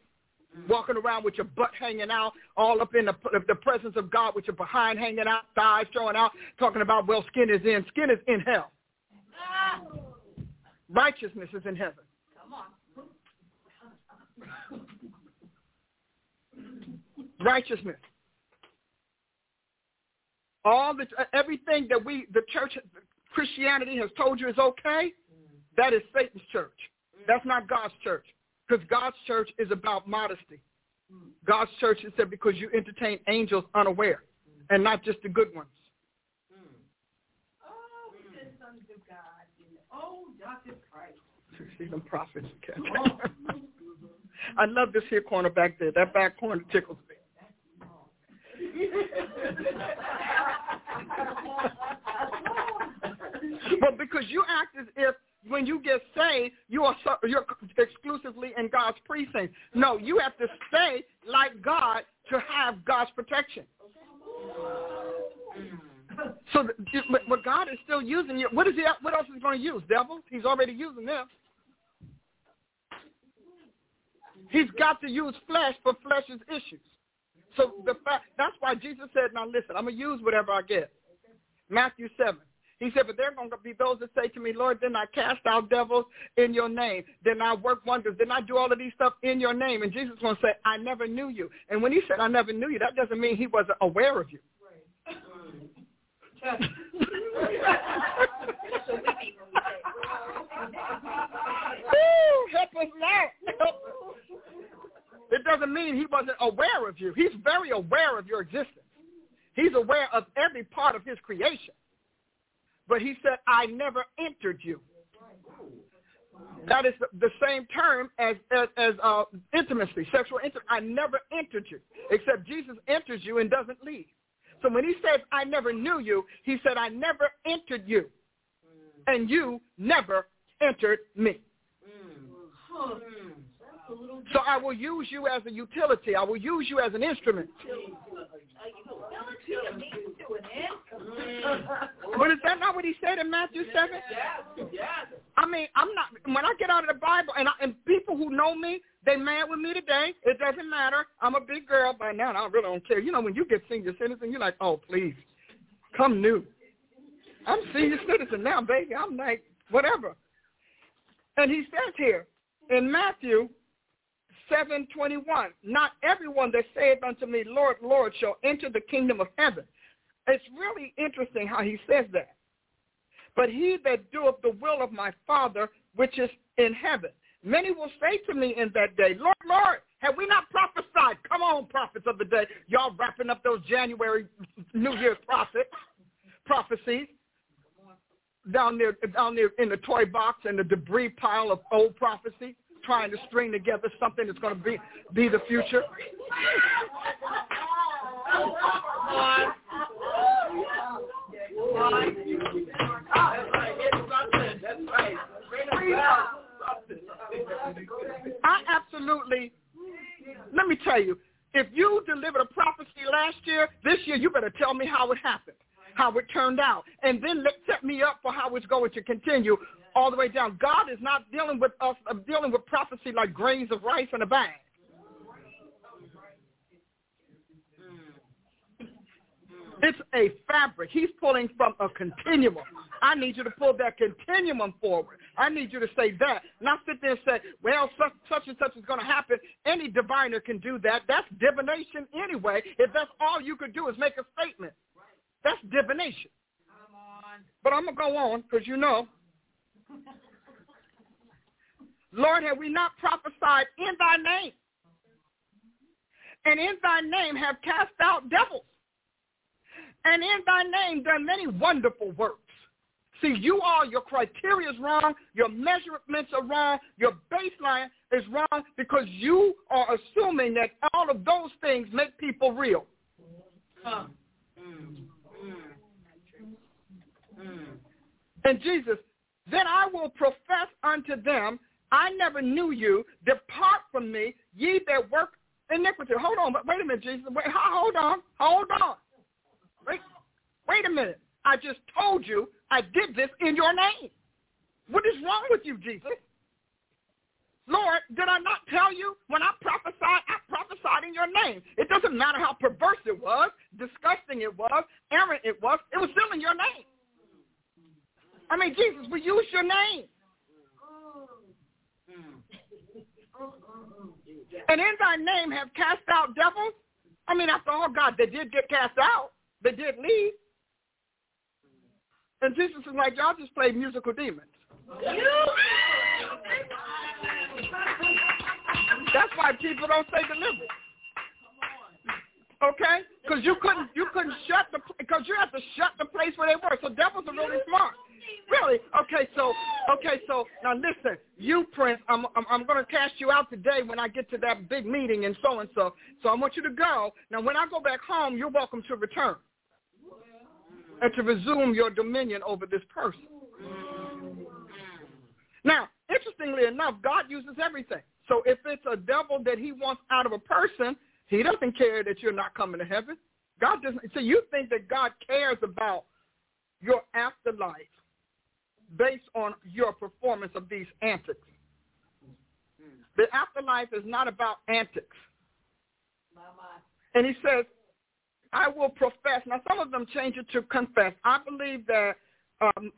walking around with your butt hanging out, all up in the presence of God with your behind hanging out, thighs showing out, talking about, well, skin is in hell. Righteousness is in heaven. Come on. Righteousness. Everything that the church, Christianity has told you is okay, that is Satan's church. That's not God's church, because God's church is about modesty. God's church is said because you entertain angels unaware, and not just the good ones. Dr. Price. See them prophets. I love this here corner back there. That back corner tickles me. But because you act as if when you get saved, you're exclusively in God's precinct. No, you have to stay like God to have God's protection. So, but God is still using you. What else is he going to use? Devils? He's already using them. He's got to use flesh for flesh's issues. So that's why Jesus said, now listen, I'm going to use whatever I get. Matthew 7. He said, but there are going to be those that say to me, Lord, didn't I cast out devils in your name? Didn't I work wonders? Didn't I do all of these stuff in your name? And Jesus is going to say, I never knew you. And when he said, I never knew you, that doesn't mean he wasn't aware of you. Help us now. It doesn't mean he wasn't aware of you. He's very aware of your existence. He's aware of every part of his creation. But he said, I never entered you. That is the same term as intimacy, sexual intimacy. I never entered you, except Jesus enters you and doesn't leave. So when he says, I never knew you, he said, I never entered you, and you never entered me. So I will use you as a utility. I will use you as an instrument. But is that not what he said in Matthew 7? I mean, I'm not. When I get out of the Bible, and people who know me, they mad with me today. It doesn't matter. I'm a big girl by now, and I really don't care. You know, when you get senior citizen, you're like, oh, please, come new. I'm senior citizen now, baby. I'm like, whatever. And he says here in Matthew 7:21, not everyone that saith unto me, Lord, Lord, shall enter the kingdom of heaven. It's really interesting how he says that. But he that doeth the will of my Father, which is in heaven. Many will say to me in that day, Lord, Lord, have we not prophesied? Come on, prophets of the day. Y'all wrapping up those January New Year's prophecies down there in the toy box and the debris pile of old prophecy, trying to string together something that's going to be the future. I absolutely, let me tell you, if you delivered a prophecy last year, this year you better tell me how it happened, how it turned out, and then set me up for how it's going to continue all the way down. God is not dealing with us, dealing with prophecy like grains of rice in a bag. It's a fabric. He's pulling from a continuum. I need you to pull that continuum forward. I need you to say that, not sit there and say, well, such and such is going to happen. Any diviner can do that. That's divination anyway. If that's all you could do is make a statement, that's divination. But I'm going to go on because you know. Lord, have we not prophesied in thy name? And in thy name have cast out devils. And in thy name done many wonderful works. See, you all, your criteria is wrong, your measurements are wrong, your baseline is wrong because you are assuming that all of those things make people real. And Jesus, then I will profess unto them, I never knew you, depart from me, ye that work iniquity. Hold on, wait a minute, Jesus. Wait, hold on. Wait a minute. I just told you I did this in your name. What is wrong with you, Jesus? Lord, did I not tell you when I prophesied in your name? It doesn't matter how perverse it was, disgusting it was, errant it was still in your name. I mean, Jesus, we use your name. And in thy name have cast out devils. I mean, after all, God, they did get cast out. They did leave. And Jesus is like, y'all just played musical demons. That's why people don't say deliverance. Okay? Because you couldn't shut the, because you have to shut the place where they were. So devils are really smart. Really? Okay, so now listen, you Prince, I'm gonna cast you out today when I get to that big meeting and so and so. So I want you to go. Now when I go back home, you're welcome to return and to resume your dominion over this person. Now, interestingly enough, God uses everything. So if it's a devil that he wants out of a person, he doesn't care that you're not coming to heaven. God doesn't. So you think that God cares about your afterlife based on your performance of these antics. The afterlife is not about antics. And he says, I will profess. Now, some of them change it to confess. I believe that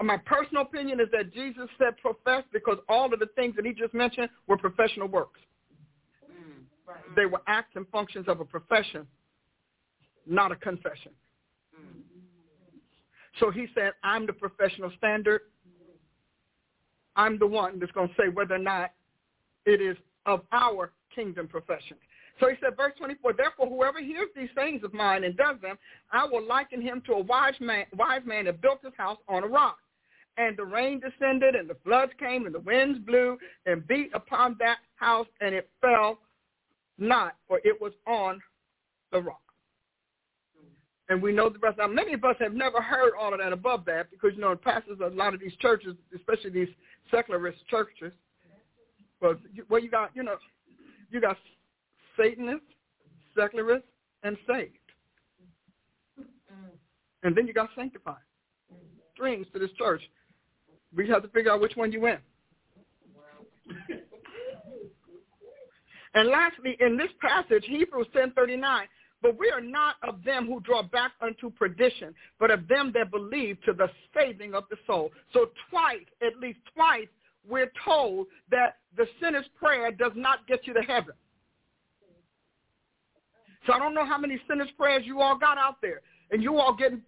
my personal opinion is that Jesus said profess because all of the things that he just mentioned were professional works. They were acts and functions of a profession, not a confession. So he said, I'm the professional standard. I'm the one that's going to say whether or not it is of our kingdom profession. So he said, verse 24, therefore whoever hears these sayings of mine and does them, I will liken him to a wise man that built his house on a rock. And the rain descended, and the floods came, and the winds blew, and beat upon that house, and it fell not, for it was on the rock. And we know the rest. Now, many of us have never heard all of that above that because, you know, it passes a lot of these churches, especially these secularist churches. Well, you got Satanists, secularists, and saved. And then you got sanctified. Strings to this church. We have to figure out which one you in. And lastly, in this passage, Hebrews 10:39, but we are not of them who draw back unto perdition, but of them that believe to the saving of the soul. So at least twice, we're told that the sinner's prayer does not get you to heaven. So I don't know how many sinner's prayers you all got out there, and you all getting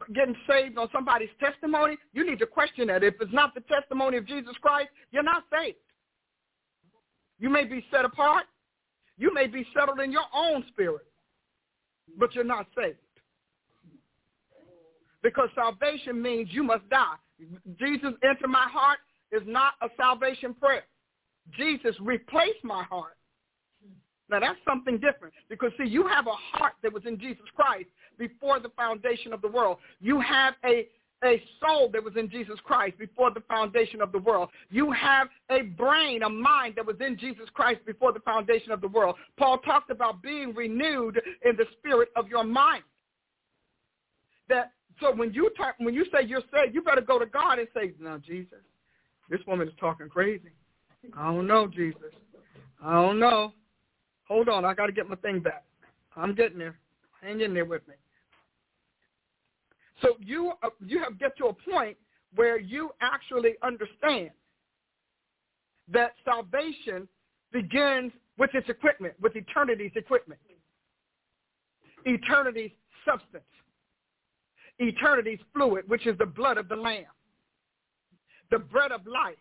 saved on somebody's testimony. You need to question that. If it's not the testimony of Jesus Christ, you're not saved. You may be set apart. You may be settled in your own spirit. But you're not saved. Because salvation means you must die. Jesus, enter my heart is not a salvation prayer. Jesus, replace my heart. Now that's something different. Because see, you have a heart that was in Jesus Christ before the foundation of the world. You have a a soul that was in Jesus Christ before the foundation of the world. You have a brain, a mind that was in Jesus Christ before the foundation of the world. Paul talked about being renewed in the spirit of your mind. So when you say you're saved, you better go to God and say, "No, Jesus, this woman is talking crazy. I don't know, Jesus. I don't know. Hold on, I got to get my thing back. I'm getting there. Hang in there with me." So you have get to a point where you actually understand that salvation begins with its equipment, with eternity's equipment, eternity's substance, eternity's fluid, which is the blood of the Lamb, the bread of life.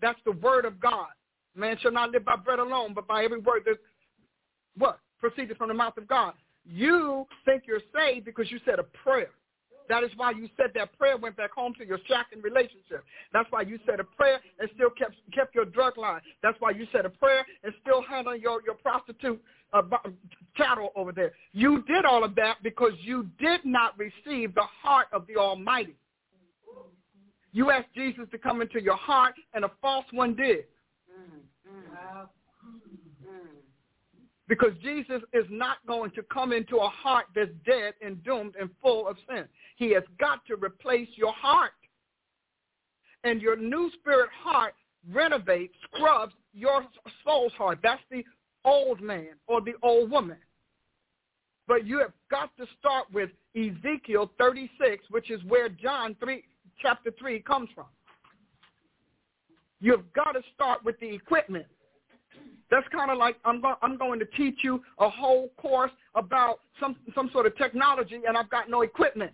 That's the word of God. Man shall not live by bread alone, but by every word that proceedeth from the mouth of God. You think you're saved because you said a prayer. That is why you said that prayer, went back home to your shacking relationship. That's why you said a prayer and still kept your drug line. That's why you said a prayer and still handling your prostitute cattle over there. You did all of that because you did not receive the heart of the Almighty. You asked Jesus to come into your heart, and a false one did. Because Jesus is not going to come into a heart that's dead and doomed and full of sin. He has got to replace your heart. And your new spirit heart renovates, scrubs your soul's heart. That's the old man or the old woman. But you have got to start with Ezekiel 36, which is where John 3, chapter 3 comes from. You've got to start with the equipment. That's kind of like I'm going to teach you a whole course about some sort of technology, and I've got no equipment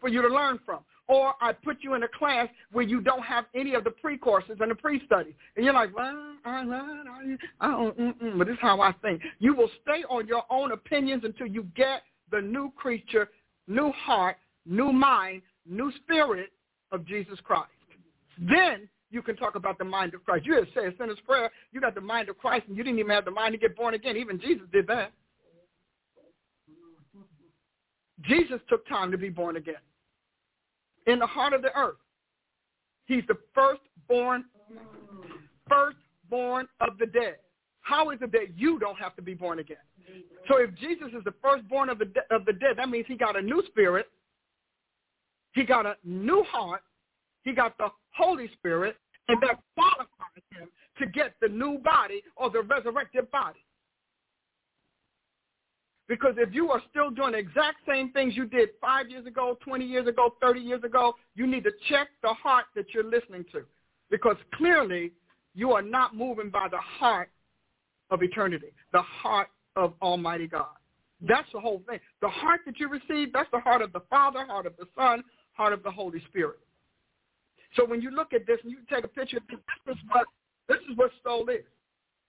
for you to learn from. Or I put you in a class where you don't have any of the pre-courses and the pre-studies. And you're like, well, but this is how I think. You will stay on your own opinions until you get the new creature, new heart, new mind, new spirit of Jesus Christ. Then you can talk about the mind of Christ. You have said a sinner's prayer, you got the mind of Christ, and you didn't even have the mind to get born again. Even Jesus did that. Jesus took time to be born again in the heart of the earth. He's the firstborn of the dead. How is it that you don't have to be born again? So if Jesus is the firstborn of the dead, that means he got a new spirit, he got a new heart, he got the Holy Spirit, and that qualifies him to get the new body or the resurrected body. Because if you are still doing the exact same things you did 5 years ago, 20 years ago, 30 years ago, you need to check the heart that you're listening to, because clearly you are not moving by the heart of eternity, the heart of Almighty God. That's the whole thing. The heart that you receive, that's the heart of the Father, heart of the Son, heart of the Holy Spirit. So when you look at this and you take a picture, this is what soul is.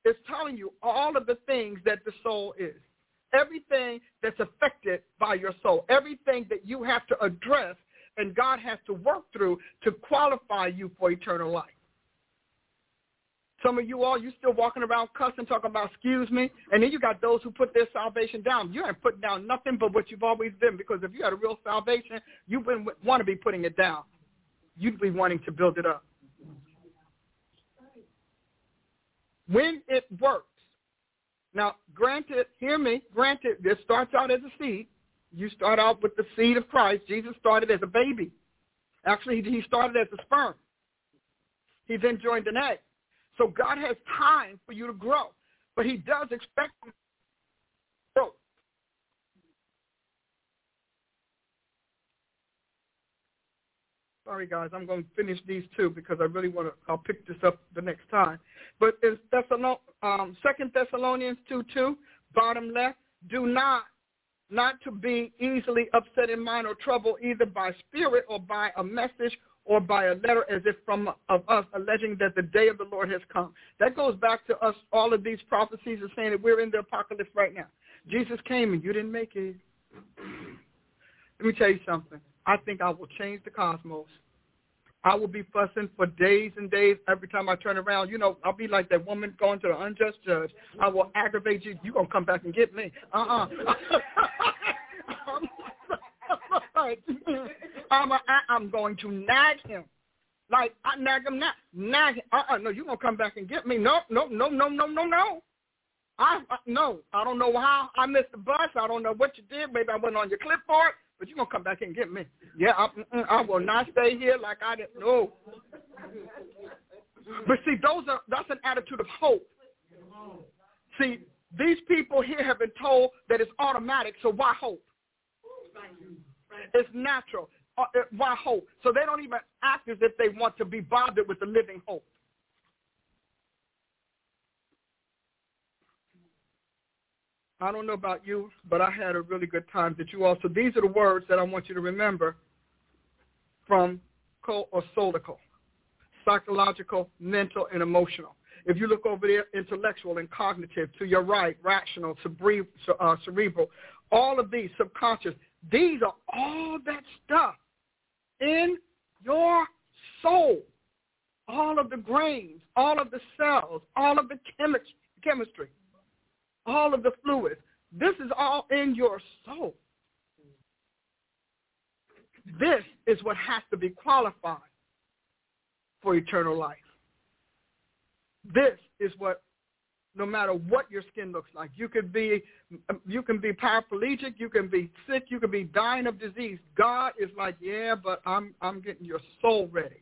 It's telling you all of the things that the soul is, everything that's affected by your soul, everything that you have to address and God has to work through to qualify you for eternal life. Some of you all, you still walking around cussing, talking about, excuse me, and then you got those who put their salvation down. You ain't putting down nothing but what you've always been, because if you had a real salvation, you wouldn't want to be putting it down. You'd be wanting to build it up. When it works, now granted, hear me, granted, this starts out as a seed. You start out with the seed of Christ. Jesus started as a baby. Actually, he started as a sperm. He then joined an egg. So God has time for you to grow, but he does expect you to grow. Sorry, guys, I'm going to finish these two because I really want to, I'll pick this up the next time. But in 2 Thessalonians 2:2, bottom left, do not to be easily upset in mind or troubled either by spirit or by a message or by a letter as if from of us alleging that the day of the Lord has come. That goes back to us, all of these prophecies are saying that we're in the apocalypse right now. Jesus came and you didn't make it. Let me tell you something. I think I will change the cosmos. I will be fussing for days and days every time I turn around. You know, I'll be like that woman going to the unjust judge. I will aggravate you. You're going to come back and get me. I'm like, Father, I am going to nag him. Like, I nag him now. Nag him. No, you're going to come back and get me. No. No, I don't know how. I missed the bus. I don't know what you did. Maybe I went on your clipboard, but you're going to come back and get me. Yeah, I will not stay here like I didn't know. But see, that's an attitude of hope. See, these people here have been told that it's automatic, so why hope? It's natural. Why hope? So they don't even act as if they want to be bothered with the living hope. I don't know about you, but I had a really good time. Did you all? So these are the words that I want you to remember from co-osolical, psychological, mental, and emotional. If you look over there, intellectual and cognitive, to your right, rational, cerebral, all of these, subconscious, these are all that stuff in your soul, all of the grains, all of the cells, all of the chemistry, all of the fluids. This is all in your soul. This is what has to be qualified for eternal life. This is what, no matter what your skin looks like, you can be paraplegic, you can be sick, you can be dying of disease. God is like, yeah, but I'm getting your soul ready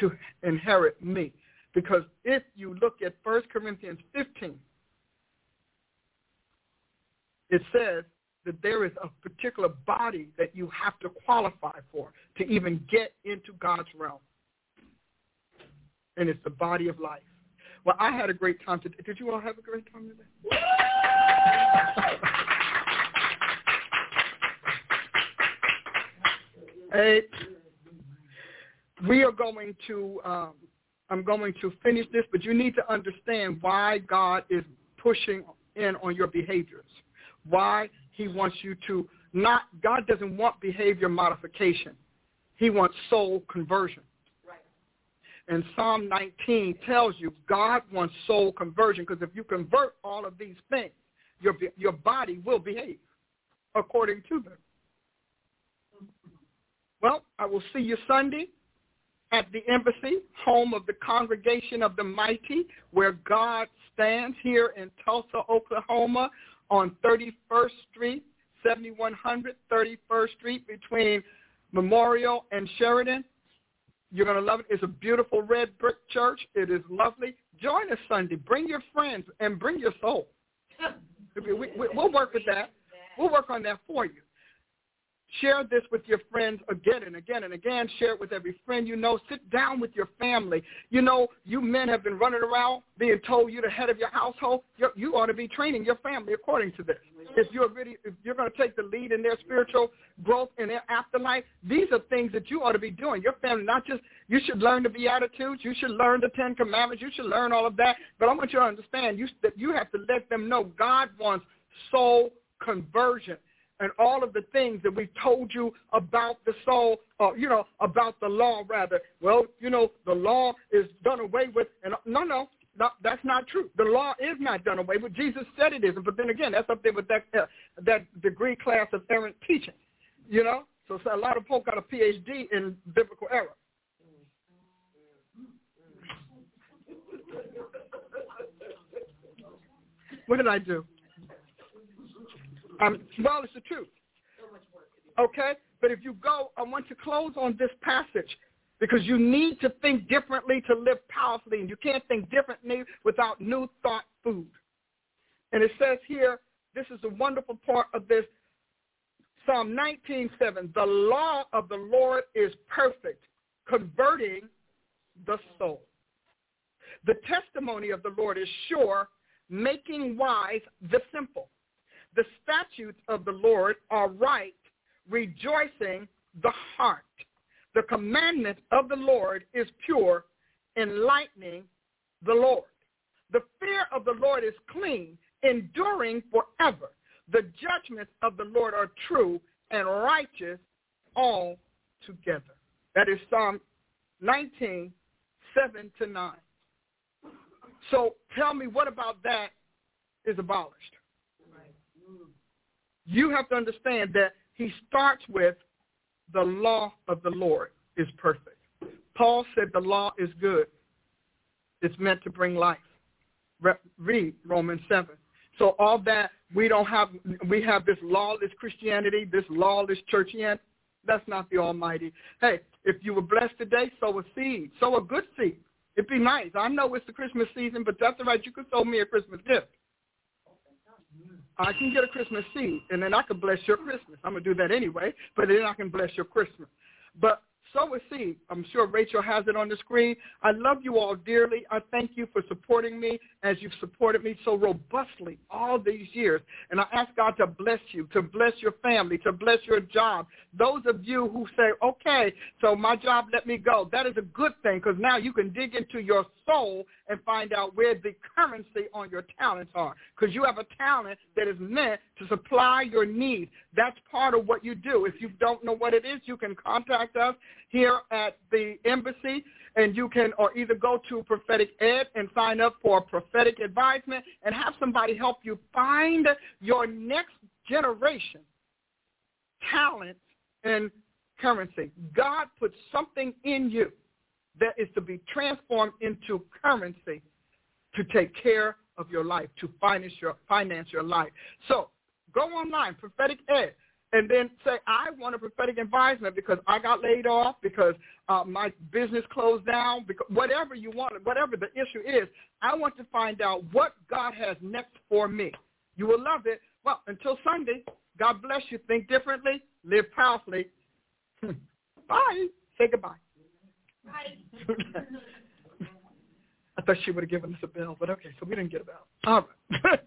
to inherit me. Because if you look at 1 Corinthians 15, it says that there is a particular body that you have to qualify for to even get into God's realm. And it's the body of life. Well, I had a great time today. Did you all have a great time today? Hey, we are going to, I'm going to finish this, but you need to understand why God is pushing in on your behaviors. Why he wants you to not, God doesn't want behavior modification. He wants soul conversion. And Psalm 19 tells you God wants soul conversion, because if you convert all of these things, your body will behave according to them. Well, I will see you Sunday at the Embassy, home of the Congregation of the Mighty, where God stands here in Tulsa, Oklahoma, on 31st Street, 7100 31st Street between Memorial and Sheridan. You're going to love it. It's a beautiful red brick church. It is lovely. Join us Sunday. Bring your friends and bring your soul. We'll work with that. We'll work on that for you. Share this with your friends again and again and again. Share it with every friend you know. Sit down with your family. You know, you men have been running around being told you're the head of your household. You ought to be training your family according to this. If you're going to take the lead in their spiritual growth and their afterlife, these are things that you ought to be doing. Your family, not just, you should learn the Beatitudes. You should learn the Ten Commandments. You should learn all of that. But I want you to understand that you have to let them know God wants soul conversion. And all of the things that we've told you about the soul, about the law, rather. Well, the law is done away with. And no, that's not true. The law is not done away with. Jesus said it isn't. But then again, that's up there with that degree class of errant teaching, So a lot of folk got a Ph.D. in biblical error. What did I do? Well, it's the truth. Okay? But if you go, I want to close on this passage because you need to think differently to live powerfully, and you can't think differently without new thought food. And it says here, this is the wonderful part of this, Psalm 19:7, the law of the Lord is perfect, converting the soul. The testimony of the Lord is sure, making wise the simple. The statutes of the Lord are right, rejoicing the heart. The commandment of the Lord is pure, enlightening the Lord. The fear of the Lord is clean, enduring forever. The judgments of the Lord are true and righteous all together. That is Psalm 19, 7 to 9. So tell me, what about that is abolished? You have to understand that he starts with the law of the Lord is perfect. Paul said the law is good. It's meant to bring life. Read Romans 7. So all that we have this lawless Christianity, this lawless churchianity. That's not the Almighty. Hey, if you were blessed today, sow a seed. Sow a good seed. It'd be nice. I know it's the Christmas season, but that's all right. You could sow me a Christmas gift. I can get a Christmas seed, and then I can bless your Christmas. I'm going to do that anyway, but then I can bless your Christmas. But sow a seed. I'm sure Rachel has it on the screen. I love you all dearly. I thank you for supporting me as you've supported me so robustly all these years. And I ask God to bless you, to bless your family, to bless your job. Those of you who say, okay, so my job let me go, that is a good thing because now you can dig into your soul and find out where the currency on your talents are because you have a talent that is meant to supply your needs. That's part of what you do. If you don't know what it is, you can contact us here at the embassy, and you can or either go to Prophetic Ed and sign up for prophetic advisement and have somebody help you find your next generation talent and currency. God put something in you that is to be transformed into currency to take care of your life, to finance your life. So go online, Prophetic Ed. And then say, I want a prophetic advisement because I got laid off, because my business closed down, because whatever you want, whatever the issue is, I want to find out what God has next for me. You will love it. Well, until Sunday, God bless you. Think differently. Live powerfully. Bye. Say goodbye. Bye. I thought she would have given us a bell, but okay, so we didn't get a bell. All right.